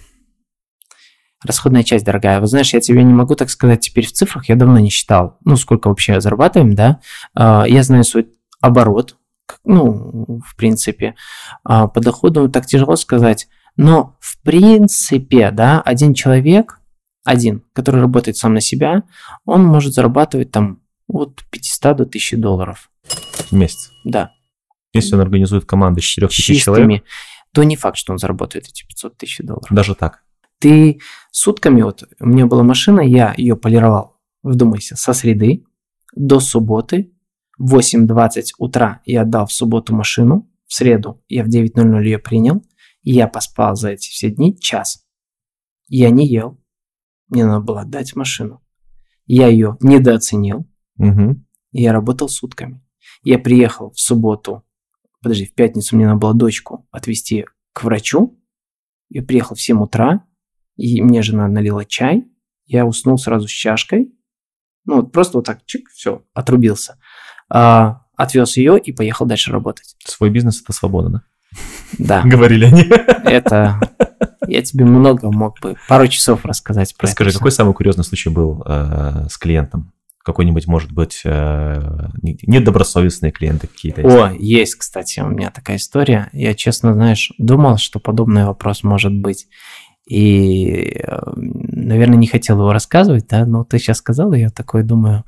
расходная часть, дорогая. Вы знаешь, я тебе не могу так сказать теперь в цифрах, я давно не считал, ну, сколько вообще зарабатываем, да. А, я знаю свой оборот, ну, в принципе. А, по доходу так тяжело сказать, но в принципе, да, один человек... Один, который работает сам на себя, он может зарабатывать там от пятисот до тысячи долларов. В месяц? Да. Если он организует команду из четырех-пяти человек? То не факт, что он заработает эти пятьсот тысяч долларов. Даже так? Ты сутками, вот у меня была машина, я ее полировал, вдумайся, со среды до субботы, в восемь двадцать утра я отдал в субботу машину, в среду я в девять ноль-ноль ее принял, и я поспал за эти все дни час. Я не ел. Мне надо было отдать машину. Я ее недооценил. Угу. И я работал сутками. Я приехал в субботу. Подожди, в пятницу мне надо было дочку отвезти к врачу. Я приехал в семь утра. И мне жена налила чай. Я уснул сразу с чашкой. Ну, вот просто вот так, чик, все, отрубился. А, отвез ее и поехал дальше работать. Свой бизнес – это свобода, да? Да. Говорили они. Это... Я тебе много мог бы, пару часов рассказать про это. Скажи, какой самый курьезный случай был э, с клиентом? Какой-нибудь, может быть, э, недобросовестные клиенты какие-то есть? О, есть, кстати, у меня такая история. Я, честно, знаешь, думал, что подобный вопрос может быть. И, наверное, не хотел его рассказывать, да, но ты сейчас сказал, и я такой думаю.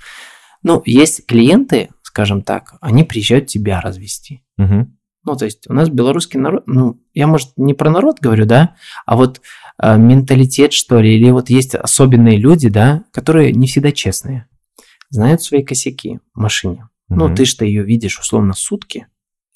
Ну, есть клиенты, скажем так, они приезжают тебя развести. Угу. Ну, то есть у нас белорусский народ, ну, я, может, не про народ говорю, да, а вот э, менталитет, что ли, или вот есть особенные люди, да, которые не всегда честные, знают свои косяки в машине. Mm-hmm. Ну, ты что ее видишь, условно, сутки,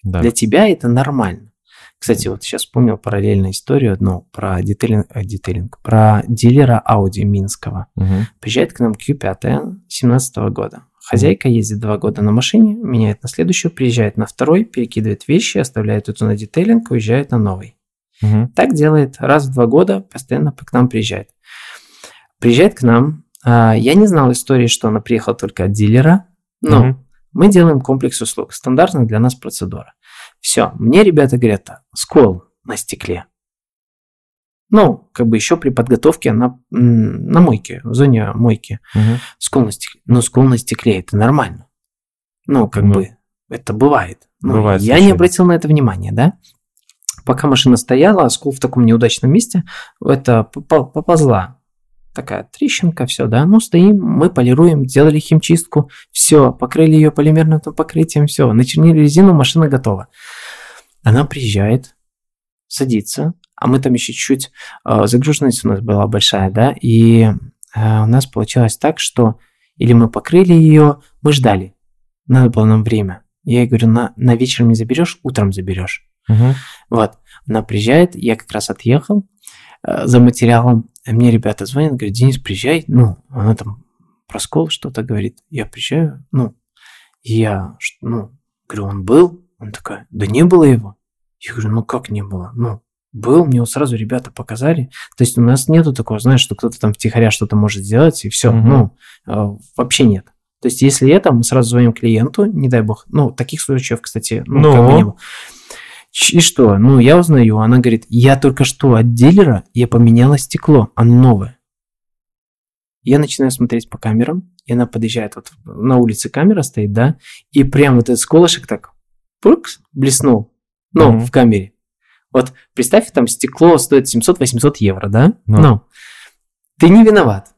да. Для тебя это нормально. Кстати, вот сейчас вспомнил параллельную историю одну про детейлинг, детейлинг про дилера Audi минского. Mm-hmm. Приезжает к нам кью пять семнадцатого года. Хозяйка ездит два года на машине, меняет на следующую, приезжает на второй, перекидывает вещи, оставляет эту на детейлинг, уезжает на новый. Угу. Так делает раз в два года, постоянно к нам приезжает. Приезжает к нам. Я не знал истории, что она приехала только от дилера, но угу. мы делаем комплекс услуг. Стандартная для нас процедура. Все, мне ребята говорят, скол на стекле. Ну, как бы еще при подготовке на, на мойке, в зоне мойки. Угу. Скол на стекле. Но скол на стекле – это нормально. Ну, как ну, бы, это бывает. Ну, бывает я случайно. Не обратил на это внимания, да? Пока машина стояла, а скол в таком неудачном месте, это поползла такая трещинка, все, да? Ну, стоим, мы полируем, делали химчистку, все, покрыли ее полимерным покрытием, все, начернили резину, машина готова. Она приезжает, садится. А мы там еще чуть-чуть, э, загруженность у нас была большая, да, и э, у нас получилось так, что или мы покрыли ее, мы ждали, надо было нам время. Я ей говорю, на, на вечер не заберешь, утром заберешь. Угу. Вот, она приезжает, я как раз отъехал э, за материалом, мне ребята звонят, говорят, Денис, приезжай, ну, она там про скол что-то говорит, я приезжаю, ну, я, ну, говорю, он был? Он такой, да не было его. Я говорю, ну как не было, ну. Был, мне вот сразу ребята показали. То есть у нас нету такого, знаешь, что кто-то там втихаря что-то может сделать, и все. Угу. Ну, вообще нет. То есть если это, мы сразу звоним клиенту, не дай бог. Ну, таких случаев, кстати, ну, Но... как бы не было. И что? Ну, я узнаю. Она говорит, я только что от дилера, я поменяла стекло, оно новое. Я начинаю смотреть по камерам, и она подъезжает. Вот на улице камера стоит, да, и прям вот этот сколышек так пукс, блеснул, ну, угу. в камере. Вот представь, там стекло стоит семьсот-восемьсот евро, да? Ну. Ну, ты не виноват.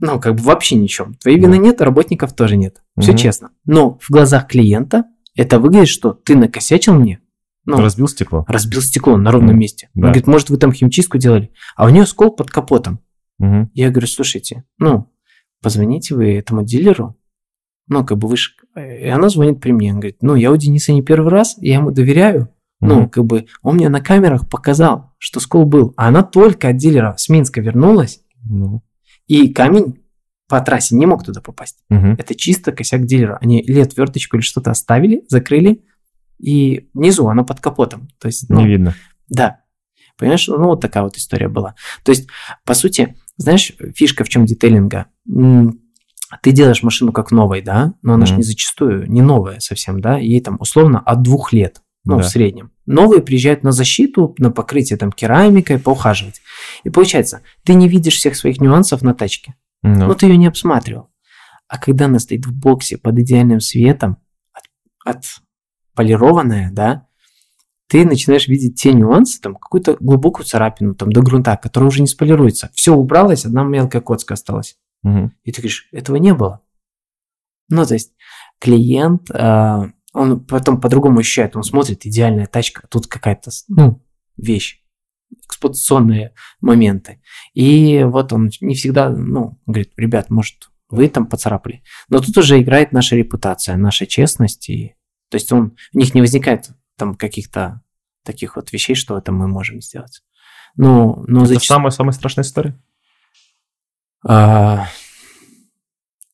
Ну, как бы вообще ничем. Твоей ну. вины нет, работников тоже нет. Все угу. честно. Но в глазах клиента это выглядит, что ты накосячил мне. Ну, разбил стекло. Разбил стекло на ровном угу. месте. Да. Он говорит, может, вы там химчистку делали? А у нее скол под капотом. Угу. Я говорю, слушайте, ну, позвоните вы этому дилеру. Ну, как бы вы... И она звонит при мне. Она говорит, ну, я у Дениса не первый раз, я ему доверяю. Ну, как бы, он мне на камерах показал, что скол был, а она только от дилера с Минска вернулась, ну. и камень по трассе не мог туда попасть. Угу. Это чисто косяк дилера. Они или отверточку, или что-то оставили, закрыли, и внизу оно под капотом. То есть, ну, не видно. Да. Понимаешь, ну вот такая вот история была. То есть, по сути, знаешь, фишка в чем детейлинга? Ты делаешь машину как новой, да, но она mm-hmm. же не зачастую, не новая совсем, да, ей там условно от двух лет, ну, да. в среднем. Новые приезжают на защиту, на покрытие там керамикой, поухаживать. И получается, ты не видишь всех своих нюансов на тачке, mm-hmm. но ты ее не обсматривал. А когда она стоит в боксе под идеальным светом, отполированная, да, ты начинаешь видеть те нюансы, там, какую-то глубокую царапину, там, до грунта, которая уже не сполируется. Все убралось, одна мелкая коцка осталась. Угу. И ты говоришь, этого не было. Ну, то есть, клиент, э, он потом по-другому ощущает, он смотрит, идеальная тачка, тут какая-то, ну, вещь, эксплуатационные моменты. И вот он не всегда, ну, говорит, ребят, может, вы там поцарапали. Но тут уже играет наша репутация, наша честность. И, то есть, он, у них не возникает... там каких-то таких вот вещей, что это мы можем сделать. Но, но это зачаст... самая-самая страшная история? А,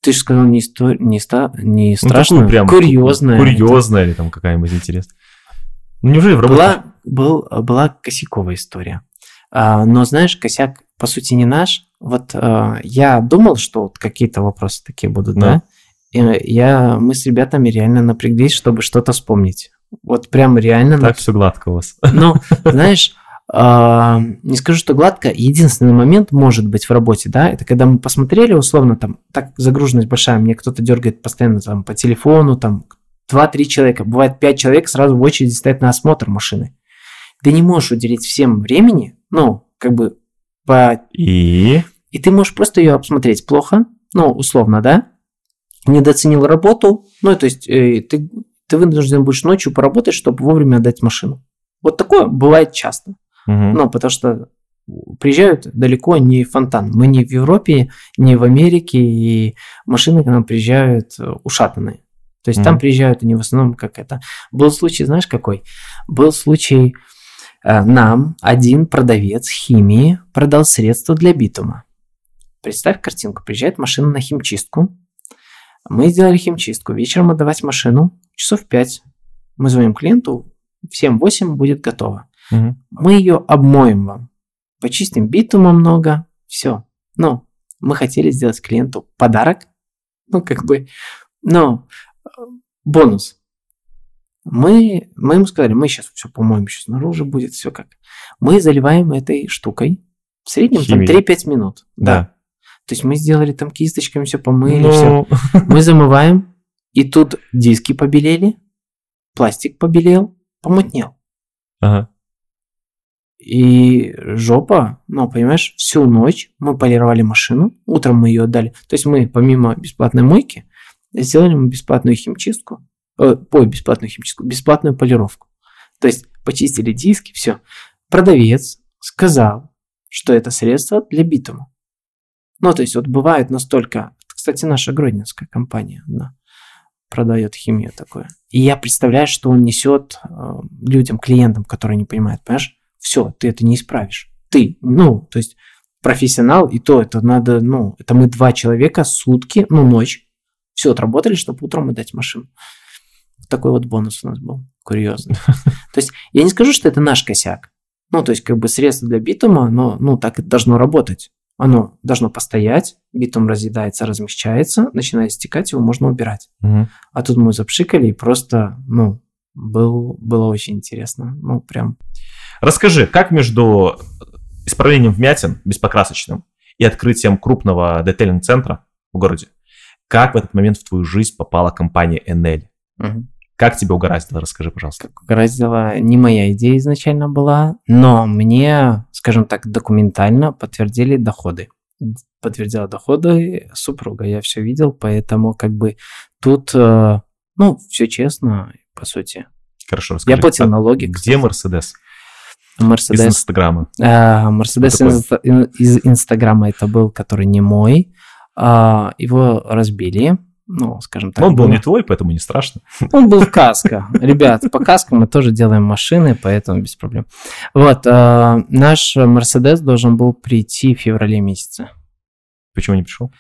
ты же сказал, не, истор... не, ста... не страшная, ну, прям курьезная. Курьезная или там какая-нибудь интересная. Ну, неужели в работе? Была, была косяковая история. А, но знаешь, косяк, по сути, не наш. Вот а, я думал, что вот какие-то вопросы такие будут, да? да? И я, мы с ребятами реально напряглись, чтобы что-то вспомнить. Вот прям реально... Так все гладко у вас. Ну, знаешь, э, не скажу, что гладко. Единственный момент может быть в работе, да, это когда мы посмотрели, условно, там, так загруженность большая, мне кто-то дергает постоянно там по телефону, там, два-три человека, бывает пять человек сразу в очереди стоят на осмотр машины. Ты не можешь уделить всем времени, ну, как бы по... И? И ты можешь просто ее обсмотреть плохо, ну, условно, да, недооценил работу, ну, то есть э, ты... ты вынужден будешь ночью поработать, чтобы вовремя отдать машину. Вот такое бывает часто. Угу. Ну, потому что приезжают далеко не фонтан. Мы не в Европе, не в Америке, и машины к нам приезжают ушатанные. То есть угу. там приезжают они в основном как это. Был случай, знаешь, какой? Был случай, э, нам один продавец химии продал средства для битума. Представь картинку. Приезжает машина на химчистку. Мы сделали химчистку. Вечером отдавать машину. Часов пять мы звоним клиенту, в семь-восемь будет готово. Угу. Мы ее обмоем вам, почистим битума много, все. Ну, мы хотели сделать клиенту подарок, ну, как бы, ну, бонус. Мы, мы ему сказали, мы сейчас все помоем, сейчас снаружи будет, все как. Мы заливаем этой штукой, в среднем Химия. там три-пять минут. Да. да. То есть мы сделали там кисточками, все помыли, Но... все. Мы замываем. И тут диски побелели, пластик побелел, помутнел. Ага. И жопа, ну, понимаешь, всю ночь мы полировали машину, утром мы ее отдали. То есть мы помимо бесплатной мойки сделали мы бесплатную химчистку, э, ой, бесплатную химчистку, бесплатную полировку. То есть почистили диски, все. Продавец сказал, что это средство для битума. Ну, то есть вот бывает настолько... Кстати, наша гродненская компания одна. Продает химию такое. И я представляю, что он несет э, людям, клиентам, которые не понимают, понимаешь, все, ты это не исправишь. Ты, ну, то есть профессионал, и то это надо, ну, это мы два человека сутки, ну, ночь, все отработали, чтобы утром отдать машину. Вот такой вот бонус у нас был, курьезный. То есть я не скажу, что это наш косяк. Ну, то есть как бы средство для битума, но, ну, так это должно работать. Оно должно постоять, битум разъедается, размягчается, начинает стекать, его можно убирать. Угу. А тут мы запшикали, и просто, ну, был, было очень интересно. Ну, прям. Расскажи, как между исправлением вмятин беспокрасочным и открытием крупного детейлинг-центра в городе, как в этот момент в твою жизнь попала компания эн эл? Угу. Как тебя угораздило? Расскажи, пожалуйста. Как угораздило, не моя идея изначально была, но мне, скажем так, документально подтвердили доходы. Подтвердила доходы супруга, я все видел, поэтому как бы тут, ну, все честно, по сути. Хорошо, расскажи. Я платил а налоги. Где Mercedes? Mercedes. Из Инстаграма. Mercedes из Инстаграма это был, который не мой. Его разбили. Ну, скажем так. Он был, был не твой, поэтому не страшно. Он был в каско. Ребят, по каско мы тоже делаем машины, поэтому без проблем. Вот, э, наш Mercedes должен был прийти в феврале месяце. Почему не пришел?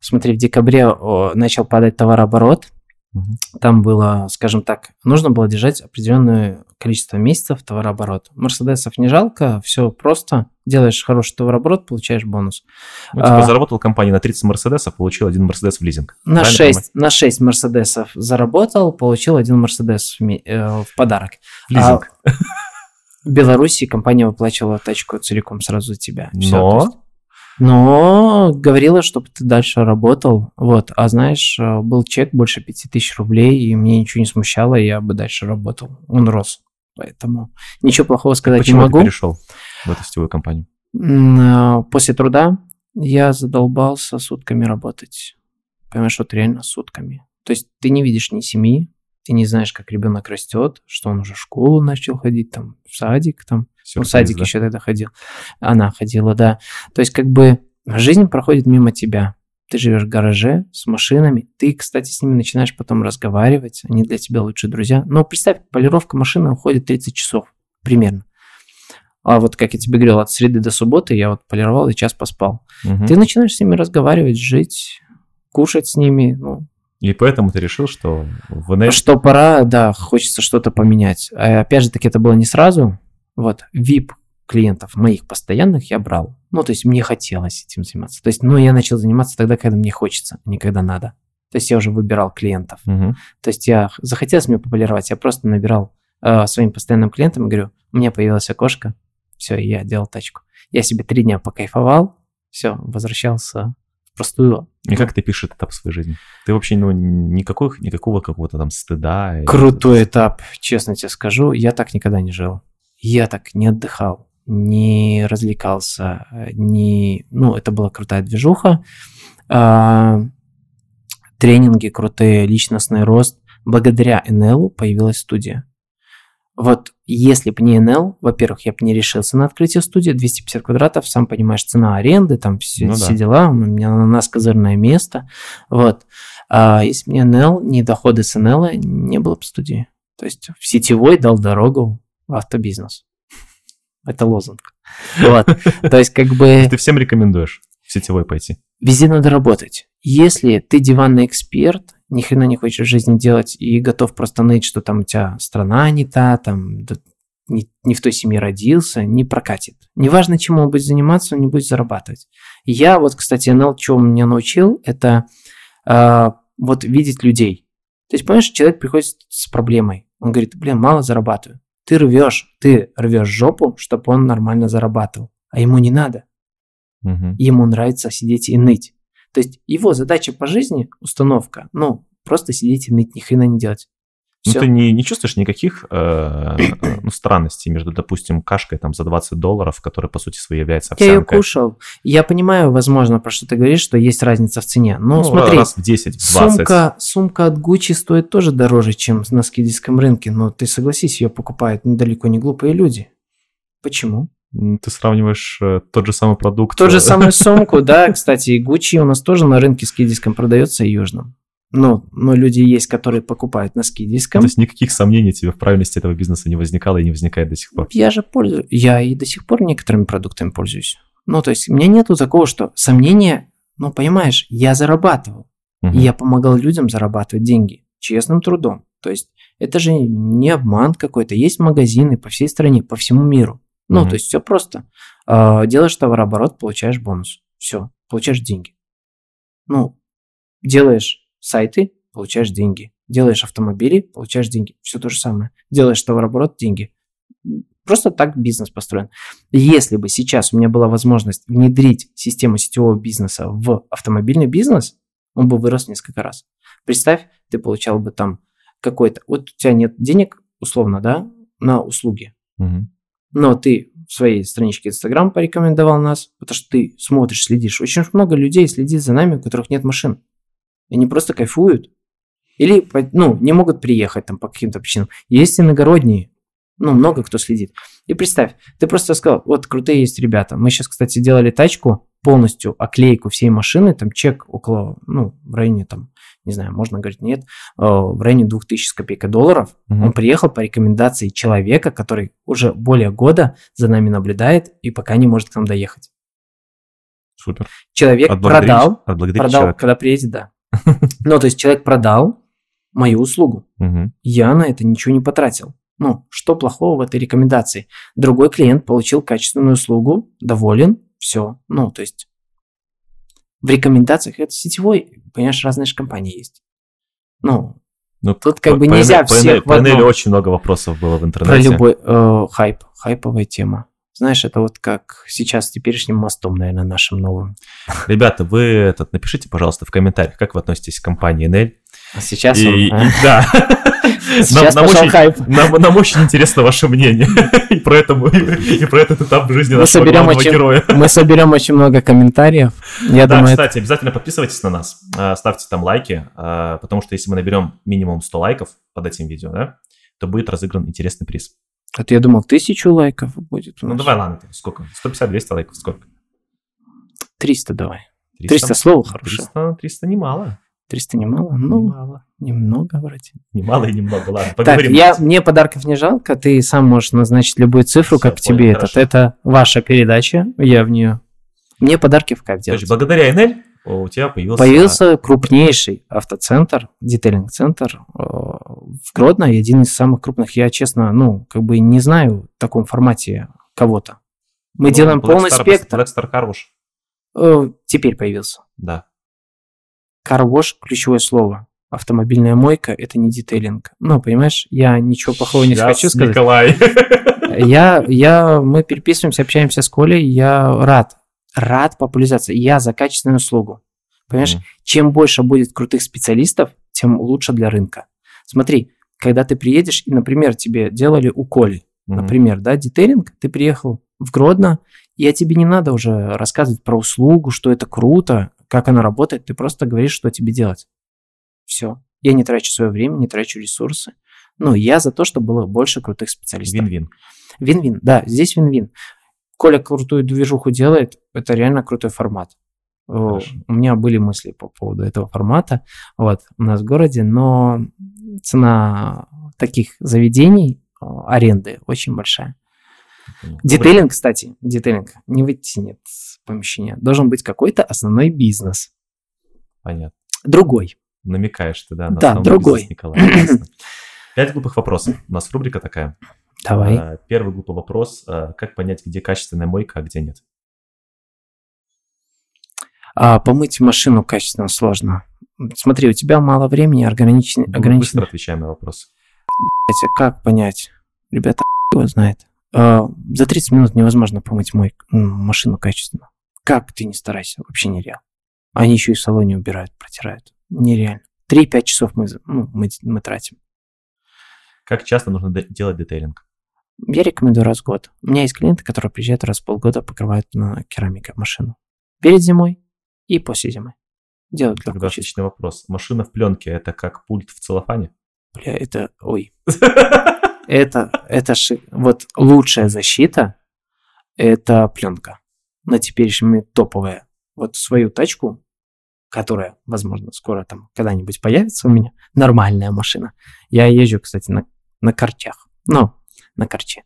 смотри, в декабре начал падать товарооборот. Угу. Там было, скажем так, нужно было держать определенное количество месяцев товарооборот. Мерседесов не жалко, все просто. Делаешь хороший товарооборот, получаешь бонус. Ну, типа, а, заработала компания на тридцать Мерседесов, получил один Мерседес в лизинг. На шесть, на шесть Мерседесов заработал, получил один Мерседес в, э, в подарок. Лизинг. А, в Беларуси компания выплачивала тачку целиком сразу за тебя. Все, но... есть, но говорила, чтобы ты дальше работал. Вот. А знаешь, был чек больше пять тысяч рублей, и мне ничего не смущало, я бы дальше работал. Он рос. Поэтому ничего плохого сказать не могу. Почему ты перешел в эту сетевую компанию? После труда я задолбался сутками работать. Понимаешь, вот реально сутками. То есть ты не видишь ни семьи, ты не знаешь, как ребенок растет, что он уже в школу начал ходить, там, в садик, там. Ну, в садике да? еще тогда ходил. Она ходила, да. То есть как бы жизнь проходит мимо тебя. Ты живешь в гараже с машинами. Ты, кстати, с ними начинаешь потом разговаривать. Они для тебя лучшие друзья. Но представь, полировка машины уходит тридцать часов примерно. А вот как я тебе говорил, от среды до субботы я вот полировал и час поспал. Угу. Ты начинаешь с ними разговаривать, жить, кушать с ними, ну. И поэтому ты решил, что в эн эл... Что пора, да, хочется что-то поменять. А опять же таки, это было не сразу. Вот, ви ай пи клиентов моих постоянных я брал. Ну, то есть мне хотелось этим заниматься. То есть, ну, я начал заниматься тогда, когда мне хочется, не когда надо. То есть я уже выбирал клиентов. Угу. То есть я захотелось мне популяризировать, я просто набирал э, своим постоянным клиентам и говорю, у меня появилось окошко, все, я делал тачку. Я себе три дня покайфовал, все, возвращался в простую. И как ты пишешь этап своей жизни? Ты вообще, ну, никаких, никакого какого-то там стыда? Крутой и... этап, честно тебе скажу, я так никогда не жил. Я так не отдыхал, не развлекался, не... Ну, это была крутая движуха. А, тренинги крутые, личностный рост. Благодаря эн элу появилась студия. Вот если бы не эн эл, во-первых, я бы не решился на открытие студии, двести пятьдесят квадратов, сам понимаешь, цена аренды, там все, ну, все да. дела, у меня у нас козырное место. Вот. А если бы не эн эл, ни доходы с эн эла, не было бы студии. То есть в сетевой дал дорогу. Автобизнес. Это лозунг. Вот. То есть как бы... Ты всем рекомендуешь в сетевой пойти? Везде надо работать. Если ты диванный эксперт, ни хрена не хочешь в жизни делать и готов просто ныть, что там у тебя страна не та, там не, не в той семье родился, не прокатит. Неважно, чем он будет заниматься, он не будет зарабатывать. Я вот, кстати, эн эл, чего меня научил, это э, вот видеть людей. То есть, понимаешь, человек приходит с проблемой. Он говорит, блин, мало зарабатываю. Ты рвешь, ты рвешь жопу, чтобы он нормально зарабатывал. А ему не надо. Угу. Ему нравится сидеть и ныть. То есть его задача по жизни, установка, ну, просто сидеть и ныть, ни хрена не делать. Ну, ты не, не чувствуешь никаких э, ну, странностей между, допустим, кашкой там за двадцать долларов, которая, по сути своей, является овсянкой? Я ее кушал. Я понимаю, возможно, про что ты говоришь, что есть разница в цене. Но ну, смотри, раз в десять, в двадцать. Сумка, сумка от Gucci стоит тоже дороже, чем на скидском рынке. Но ты согласись, ее покупают недалеко не глупые люди. Почему? Ты сравниваешь тот же самый продукт. Тот же самую сумку, да. Кстати, и Gucci у нас тоже на рынке скидском продается, и южном. Но, но люди есть, которые покупают носки диском. То есть никаких сомнений тебе в правильности этого бизнеса не возникало и не возникает до сих пор? Я же пользуюсь. Я и до сих пор некоторыми продуктами пользуюсь. Ну, то есть у меня нету такого, что сомнения... Ну, понимаешь, я зарабатывал. Угу. И я помогал людям зарабатывать деньги честным трудом. То есть это же не обман какой-то. Есть магазины по всей стране, по всему миру. Ну, угу. то есть все просто. Делаешь товарооборот, получаешь бонус. Все, получаешь деньги. Ну, делаешь... сайты, получаешь деньги. Делаешь автомобили, получаешь деньги. Все то же самое. Делаешь товарооборот, деньги. Просто так бизнес построен. Если бы сейчас у меня была возможность внедрить систему сетевого бизнеса в автомобильный бизнес, он бы вырос несколько раз. Представь, ты получал бы там какой-то... Вот у тебя нет денег, условно, да, на услуги. Угу. Но ты в своей страничке Instagram порекомендовал нас, потому что ты смотришь, следишь. Очень много людей следит за нами, у которых нет машин. Они просто кайфуют. Или, ну, не могут приехать там по каким-то причинам. Есть иногородние. Ну, много кто следит. И представь, ты просто сказал, вот крутые есть ребята. Мы сейчас, кстати, делали тачку, полностью оклейку всей машины. Там чек около, ну, в районе там, не знаю, можно говорить, нет, в районе две тысячи с копейкой долларов. Угу. Он приехал по рекомендации человека, который уже более года за нами наблюдает и пока не может к нам доехать. Супер. Человек отблагодарить, продал, отблагодарить продал человека. Когда приедет, да. Ну, то есть человек продал мою услугу. Угу. Я на это ничего не потратил. Ну, что плохого в этой рекомендации? Другой клиент получил качественную услугу, доволен, все. Ну, то есть в рекомендациях это сетевой, понимаешь, разные же компании есть. Ну, ну тут как по, бы нельзя по, всех по, в одном. По эн эл очень много вопросов было в интернете. Про любой э, хайп, хайповая тема. Знаешь, это вот как сейчас с теперешним мостом, наверное, нашим новым. Ребята, вы этот, напишите, пожалуйста, в комментариях, как вы относитесь к компании эн эл. А сейчас и, он... И, да. Сейчас нам, нам, очень, хайп. Нам, нам очень интересно ваше мнение и, про это, и, и про этот этап жизни мы нашего главного очень, героя. Мы соберем очень много комментариев. Я да, думаю, кстати, это... обязательно подписывайтесь на нас, ставьте там лайки, потому что если мы наберем минимум сто лайков под этим видео, да, то будет разыгран интересный приз. А то я думал, тысячу лайков будет. Ну давай, ладно, сколько? сто пятьдесят двести лайков, сколько? триста давай. триста, триста слово хорошее. триста, триста немало. триста немало? Ну, немало. Немного вроде. Немало и немного, ладно, поговорим. Так, я, мне подарков не жалко, ты сам можешь назначить любую цифру, все, как понял, тебе этот. Это ваша передача, я в нее. Мне подарки в кайф делать. Благодаря эн эл у тебя появился... Появился крупнейший автоцентр, детейлинг-центр в Гродно, один из самых крупных. Я, честно, ну, как бы не знаю в таком формате кого-то. Мы ну, делаем Black полный Star, спектр. Black Star Car Wash. Теперь появился. Да. Car Wash – ключевое слово. Автомобильная мойка – это не детейлинг. Ну, понимаешь, я ничего плохого не Сейчас, хочу сказать. Николай. Я, я, мы переписываемся, общаемся с Колей, я рад. Рад популяризации. Я за качественную услугу. Понимаешь, mm. чем больше будет крутых специалистов, тем лучше для рынка. Смотри, когда ты приедешь, и, например, тебе делали у Коли, mm. например, да, детейлинг, ты приехал в Гродно, и тебе не надо уже рассказывать про услугу, что это круто, как она работает, ты просто говоришь, что тебе делать. Все. Я не трачу свое время, не трачу ресурсы. Ну, я за то, чтобы было больше крутых специалистов. Вин-вин. Вин-вин, да, здесь вин-вин. Коля крутую движуху делает, это реально крутой формат. Хорошо. У меня были мысли по поводу этого формата вот, у нас в городе, но цена таких заведений, аренды очень большая. Детейлинг, кстати, детейлинг не вытянет помещение. Должен быть какой-то основной бизнес. Понятно. Другой. Намекаешь ты, да, на да, основной другой. Бизнес, Николай. Пять глупых вопросов. У нас рубрика такая. Давай. Первый глупый вопрос. Как понять, где качественная мойка, а где нет? А, помыть машину качественно сложно. Смотри, у тебя мало времени, ограничено. Мы быстро отвечаем на вопрос. Как понять? Ребята, его знает. А, за тридцать минут невозможно помыть мойку, машину качественно. Как ты не старайся, вообще нереально. Они еще и в салоне убирают, протирают. Нереально. три-пять часов мы, ну, мы, мы тратим. Как часто нужно делать детейлинг? Я рекомендую раз в год. У меня есть клиенты, которые приезжают раз в полгода, покрывают на керамике машину. Перед зимой и после зимы. Делают такой чистку. Отличный вопрос. Машина в пленке – это как пульт в целлофане? Бля, это... Ой. Это... это Вот лучшая защита – это пленка. На теперешнем топовая. Вот свою тачку, которая, возможно, скоро там когда-нибудь появится у меня, нормальная машина. Я езжу, кстати, на... на корчах. Ну, на корче.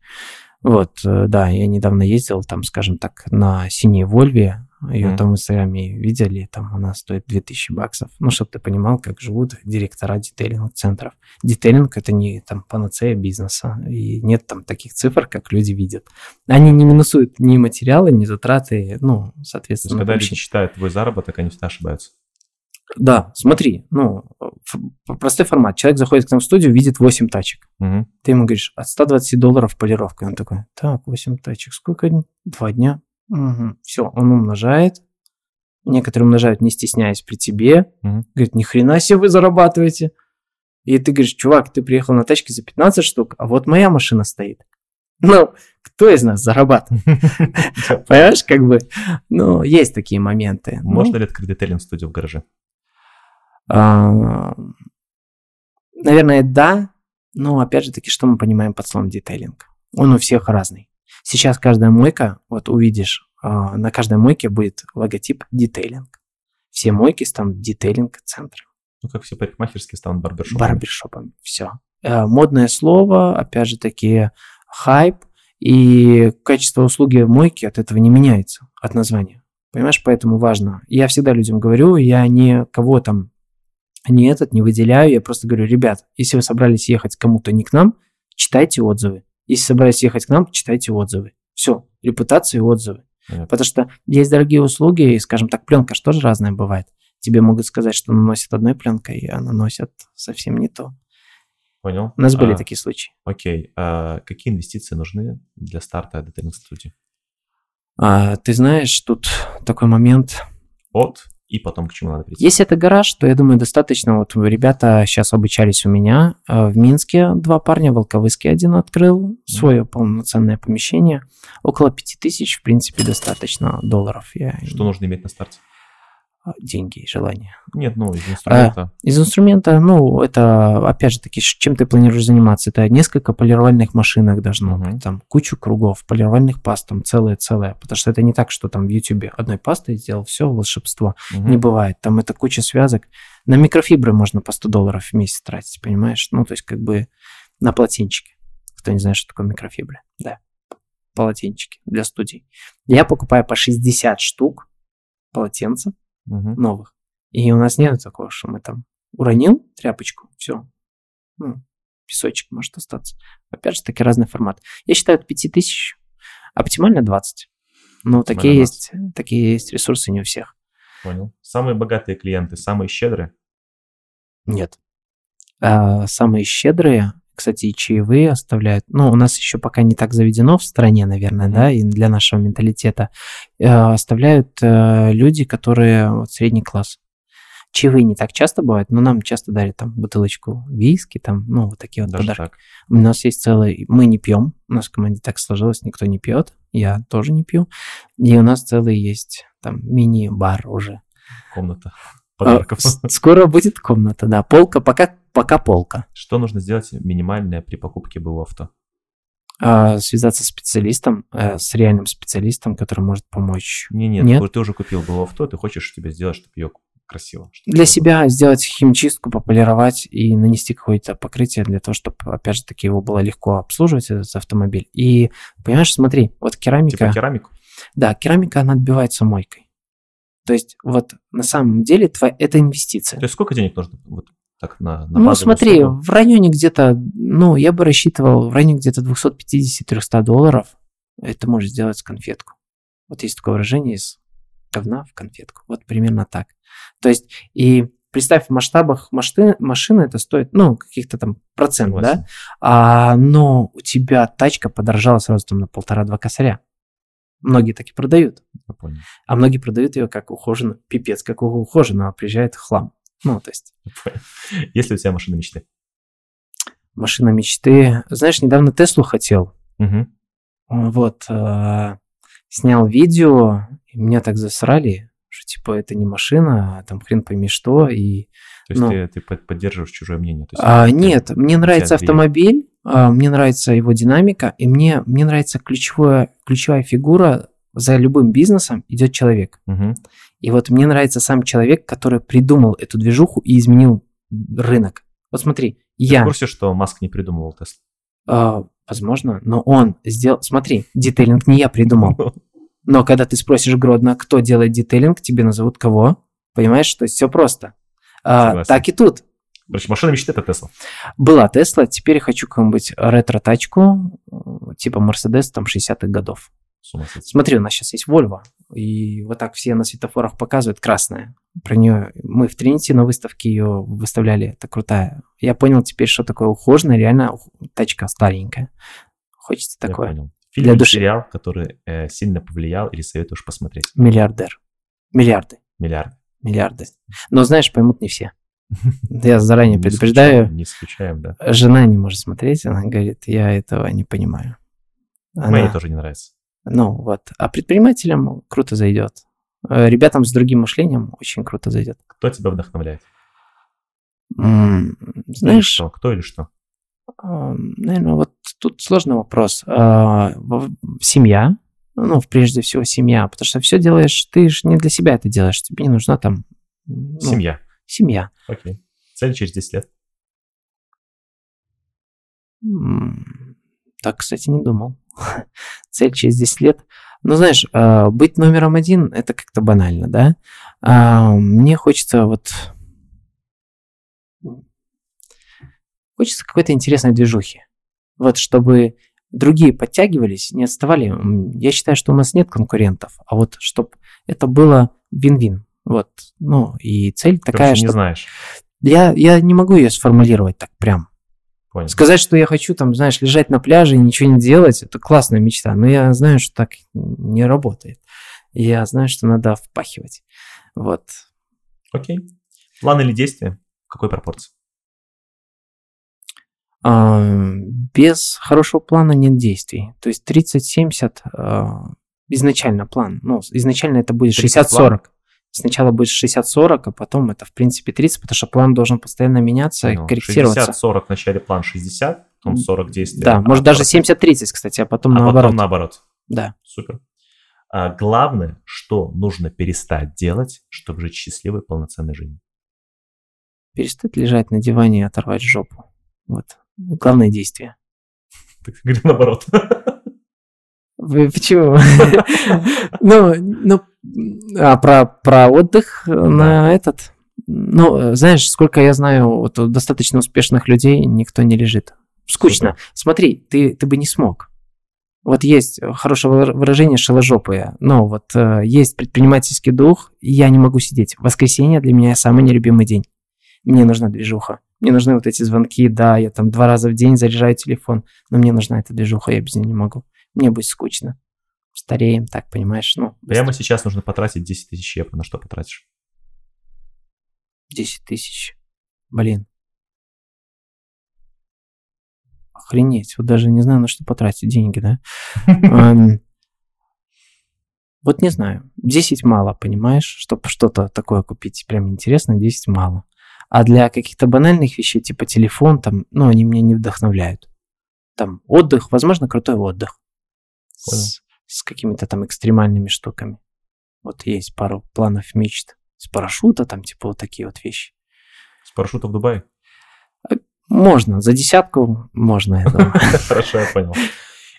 Вот, да, я недавно ездил там, скажем так, на синей Вольве. Ее mm-hmm. там в Инстаграме видели, там она стоит две тысячи баксов. Ну, чтобы ты понимал, как живут директора детейлинг-центров. Детейлинг – это не там панацея бизнеса. И нет там таких цифр, как люди видят. Они не минусуют ни материалы, ни затраты, ну, соответственно. То есть, когда люди считают твой заработок, они всегда ошибаются. Да, смотри, ну, ф- простой формат. Человек заходит к нам в студию, видит восемь тачек. Угу. Ты ему говоришь, от сто двадцать долларов полировка. Он такой, так, восемь тачек, сколько? Два дня. Угу. Все, он умножает. Некоторые умножают, не стесняясь, при тебе. Угу. Говорит, ни хрена себе вы зарабатываете. И ты говоришь, чувак, ты приехал на тачке за пятнадцать штук, а вот моя машина стоит. Ну, кто из нас зарабатывает? Понимаешь, как бы, ну, есть такие моменты. Можно ли открыть детейлинг-студию в гараже? Наверное, да, но опять же таки, что мы понимаем под словом детейлинг? Он у всех разный. Сейчас каждая мойка, вот увидишь, на каждой мойке будет логотип детейлинг. Все мойки станут детейлинг-центром. Ну, как все парикмахерские станут барбершопами. Барбершопами, все. Модное слово, опять же таки, хайп, и качество услуги мойки от этого не меняется, от названия. Понимаешь, поэтому важно. Я всегда людям говорю, я никого там, ни этот, не выделяю. Я просто говорю, ребят, если вы собрались ехать кому-то не к нам, читайте отзывы. Если собрались ехать к нам, читайте отзывы. Все, репутация и отзывы. Понятно. Потому что есть дорогие услуги, и, скажем так, пленка же тоже разная бывает. Тебе могут сказать, что наносят одной пленкой, а наносят совсем не то. Понял. У нас а, были такие случаи. Окей. А какие инвестиции нужны для старта детейлинг-студии? А, ты знаешь, тут такой момент. От и потом к чему надо прийти. Если это гараж, то, я думаю, достаточно. Вот ребята сейчас обучались у меня. В Минске два парня, в Волковыске один открыл. Свое mm. полноценное помещение. Около пяти тысяч, в принципе, достаточно долларов. Я... Что нужно иметь на старте? Деньги и желание. Нет, ну, из инструмента. А, из инструмента, ну, это, опять же таки, чем ты планируешь заниматься? Это несколько полировальных машинок должно быть, mm-hmm. там, кучу кругов, полировальных паст, там, целое-целое. Потому что это не так, что там в YouTube одной пастой сделал, все, волшебство. Mm-hmm. Не бывает. Там это куча связок. На микрофибры можно по сто долларов в месяц тратить, понимаешь? Ну, то есть, как бы на полотенчики. Кто не знает, что такое микрофибры. Да, полотенчики для студий. Я покупаю по шестьдесят штук полотенцев, угу. новых. И у нас нет такого, что мы там уронил тряпочку, все. Ну, песочек может остаться. Опять же, таки разный формат. Я считаю, от пяти тысяч оптимально двадцать. Но такие есть, такие есть ресурсы не у всех. Понял. Самые богатые клиенты, самые щедрые? Нет. А, самые щедрые, кстати, и чаевые оставляют. Ну, у нас еще пока не так заведено в стране, наверное, mm-hmm. да, и для нашего менталитета. Э, оставляют э, люди, которые вот, средний класс. Чаевые не так часто бывают, но нам часто дарят там бутылочку виски, там, ну, вот такие вот даже подарки. Так. У нас есть целый... Мы не пьем. У нас в команде так сложилось, никто не пьет. Я тоже не пью. И у нас целый есть там мини-бар уже. Комната подарков. А, скоро будет комната, да. Полка пока... Пока полка. Что нужно сделать минимальное при покупке БУ авто? А, связаться с специалистом, э, с реальным специалистом, который может помочь. Не, нет, нет, ты уже купил БУ авто, ты хочешь тебе сделать, чтобы ее красиво. Чтобы для себя было. Сделать химчистку, пополировать и нанести какое-то покрытие для того, чтобы, опять же таки, его было легко обслуживать, этот автомобиль. И, понимаешь, смотри, вот керамика... Типа керамику? Да, керамика, она отбивается мойкой. То есть, вот на самом деле, твоя... это инвестиция. То есть, сколько денег нужно... Вот. Так, на, на ну, смотри, услугу. В районе где-то, ну, я бы рассчитывал, в районе где-то двести пятьдесят - триста долларов, это можешь сделать с конфетку. Вот есть такое выражение, из говна в конфетку. Вот примерно так. То есть, и представь, в масштабах машины, машина это стоит, ну, каких-то там процентов, да? А, но у тебя тачка подорожала сразу там на полтора-два косаря. Многие так и продают. Я понял. А многие продают ее как ухоженно, пипец, как ухоженно, а приезжает хлам. Ну, то есть... Есть ли у тебя машина мечты? Машина мечты... Знаешь, недавно Теслу хотел. Угу. Вот. Э, снял видео, и меня так засрали, что, типа, это не машина, а там хрен пойми что, и... То есть ну, ты, ты поддерживаешь чужое мнение? То есть, а, ты, нет, ты, мне нравится автомобиль, а, мне нравится его динамика, и мне, мне нравится ключевая, ключевая фигура... За любым бизнесом идет человек. Угу. И вот мне нравится сам человек, который придумал эту движуху и изменил рынок. Вот смотри, ты я... Ты в курсе, что Маск не придумывал Tesla? А, возможно, но он сделал... Смотри, детейлинг не я придумал. Но когда ты спросишь Гродно, кто делает детейлинг, тебе назовут кого. Понимаешь, то есть все просто. А, так и тут. Короче, машина мечты – это Tesla. Была Tesla, теперь хочу какую-нибудь ретро-тачку, типа Mercedes там шестидесятых годов. Смотри, у нас сейчас есть Volvo, и вот так все на светофорах показывают красное. Про нее мы в Тринити на выставке ее выставляли, это крутая. Я понял теперь, что такое ухоженная, реально тачка старенькая. Хочется такое. Я понял. Фильм для души. Сериал, который э, сильно повлиял или советуешь посмотреть? Миллиардер. Миллиарды. Миллиарды. Миллиарды. Но знаешь, поймут не все. Я заранее предупреждаю. Не скучаем, да. Жена не может смотреть, она говорит, я этого не понимаю. Мне тоже не нравится. Ну вот, а предпринимателям круто зайдет. Ребятам с другим мышлением очень круто зайдет. Кто тебя вдохновляет? М-м, знаешь... Что? Кто или что? Э, наверное, вот тут сложный вопрос. Э, семья, ну, прежде всего семья, потому что все делаешь, ты же не для себя это делаешь, тебе не нужна там... Ну, семья. Семья. Окей. Цель через десять лет? М-м, так, кстати, не думал. Цель через десять лет. Ну, знаешь, быть номером один – это как-то банально, да? А мне хочется вот... Хочется какой-то интересной движухи. Вот чтобы другие подтягивались, не отставали. Я считаю, что у нас нет конкурентов, а вот чтобы это было вин-вин. Вот, ну, и цель ты такая, что... не знаешь. Я, я не могу ее сформулировать так прям. Понял. Сказать, что я хочу, там, знаешь, лежать на пляже и ничего не делать, это классная мечта, но я знаю, что так не работает. Я знаю, что надо впахивать. Вот. Окей. План или действие? В какой пропорции? А, без хорошего плана нет действий. То есть тридцать семьдесят а, изначально план. Ну, изначально это будет шестьдесят сорок. Сначала будет шестьдесят сорок, а потом это, в принципе, тридцать, потому что план должен постоянно меняться, ну, и корректироваться. шестьдесят сорок в начале план шестьдесят, потом сорок действий. Да, а может даже семьдесят тридцать, кстати, а потом а наоборот. А потом наоборот. Да. Супер. А главное, что нужно перестать делать, чтобы жить счастливой, полноценной жизнью? Перестать лежать на диване и оторвать жопу. Вот. Главное действие. Так ты говоришь наоборот. Почему? Ну, ну, а про, про отдых да. на этот... Ну, знаешь, сколько я знаю, вот достаточно успешных людей никто не лежит. Скучно. Супер. Смотри, ты, ты бы не смог. Вот есть хорошее выражение «шеложопые», но вот есть предпринимательский дух, и я не могу сидеть. Воскресенье для меня самый нелюбимый день. Мне нужна движуха. Мне нужны вот эти звонки, да, я там два раза в день заряжаю телефон, но мне нужна эта движуха, я без нее не могу. Мне будет скучно. Стареем, так, понимаешь? Ну, прямо быстро. Сейчас нужно потратить десять тысяч евро. На что потратишь? десять тысяч. Блин. Охренеть. Вот даже не знаю, на что потратить деньги, да? Вот не знаю. десять мало, понимаешь? Чтобы что-то такое купить, прям интересно, десять мало. А для каких-то банальных вещей, типа телефон, там, ну, они меня не вдохновляют. Там отдых, возможно, крутой отдых. С, с какими-то там экстремальными штуками. Вот есть пару планов мечт. С парашюта там, типа, вот такие вот вещи. С парашюта в Дубае? Можно. За десятку можно, я думаю. Хорошо, я понял.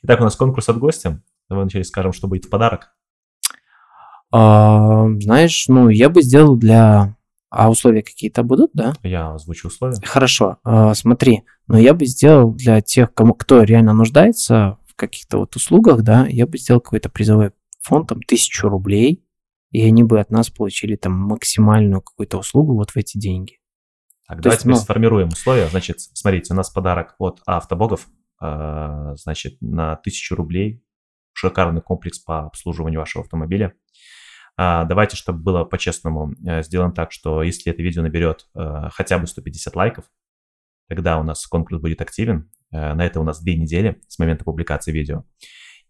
Итак, у нас конкурс от гостя. Давай вначале скажем, что будет в подарок. Знаешь, ну, я бы сделал для... А условия какие-то будут, да? Я озвучу условия. Хорошо. Смотри, но я бы сделал для тех, кому кто реально нуждается... каких-то вот услугах, да, я бы сделал какой-то призовой фонд, там, тысячу рублей, и они бы от нас получили там максимальную какую-то услугу вот в эти деньги. Так, то давайте мы ну... сформируем условия. Значит, смотрите, у нас подарок от Автобогов, э, значит, на тысячу рублей шикарный комплекс по обслуживанию вашего автомобиля. Э, давайте, чтобы было по-честному, э, сделаем так, что если это видео наберет э, хотя бы сто пятьдесят лайков, тогда у нас конкурс будет активен. На это у нас две недели с момента публикации видео.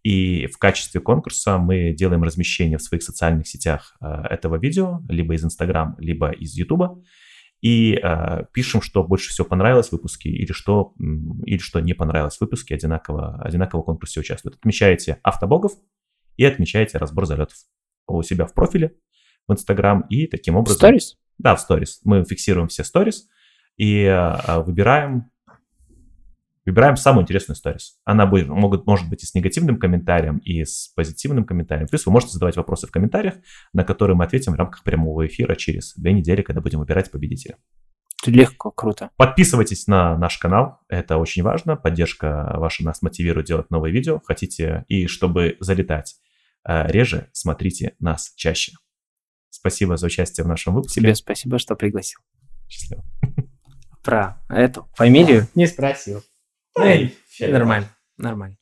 И в качестве конкурса мы делаем размещение в своих социальных сетях этого видео, либо из Instagram, либо из YouTube, и пишем, что больше всего понравилось в выпуске, или что, или что не понравилось в выпуске, одинаково, одинаково в конкурсе участвуют. Отмечаете Автобогов и отмечаете Разбор Залетов у себя в профиле, в Instagram, и таким образом... В сторис? Да, в сторис. Мы фиксируем все сторис и выбираем... Выбираем самую интересную сторис. Она будет, могут, может быть и с негативным комментарием, и с позитивным комментарием. Плюс вы можете задавать вопросы в комментариях, на которые мы ответим в рамках прямого эфира через две недели, когда будем выбирать победителя. Легко, круто. Подписывайтесь на наш канал, это очень важно. Поддержка ваша нас мотивирует делать новые видео. Хотите, и чтобы залетать реже, смотрите нас чаще. Спасибо за участие в нашем выпуске. Тебе спасибо, что пригласил. Счастливо. Про эту фамилию не спросил. Эй, нормально, нормально.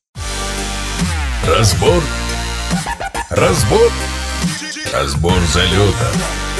Разбор. Разбор. Разбор залета.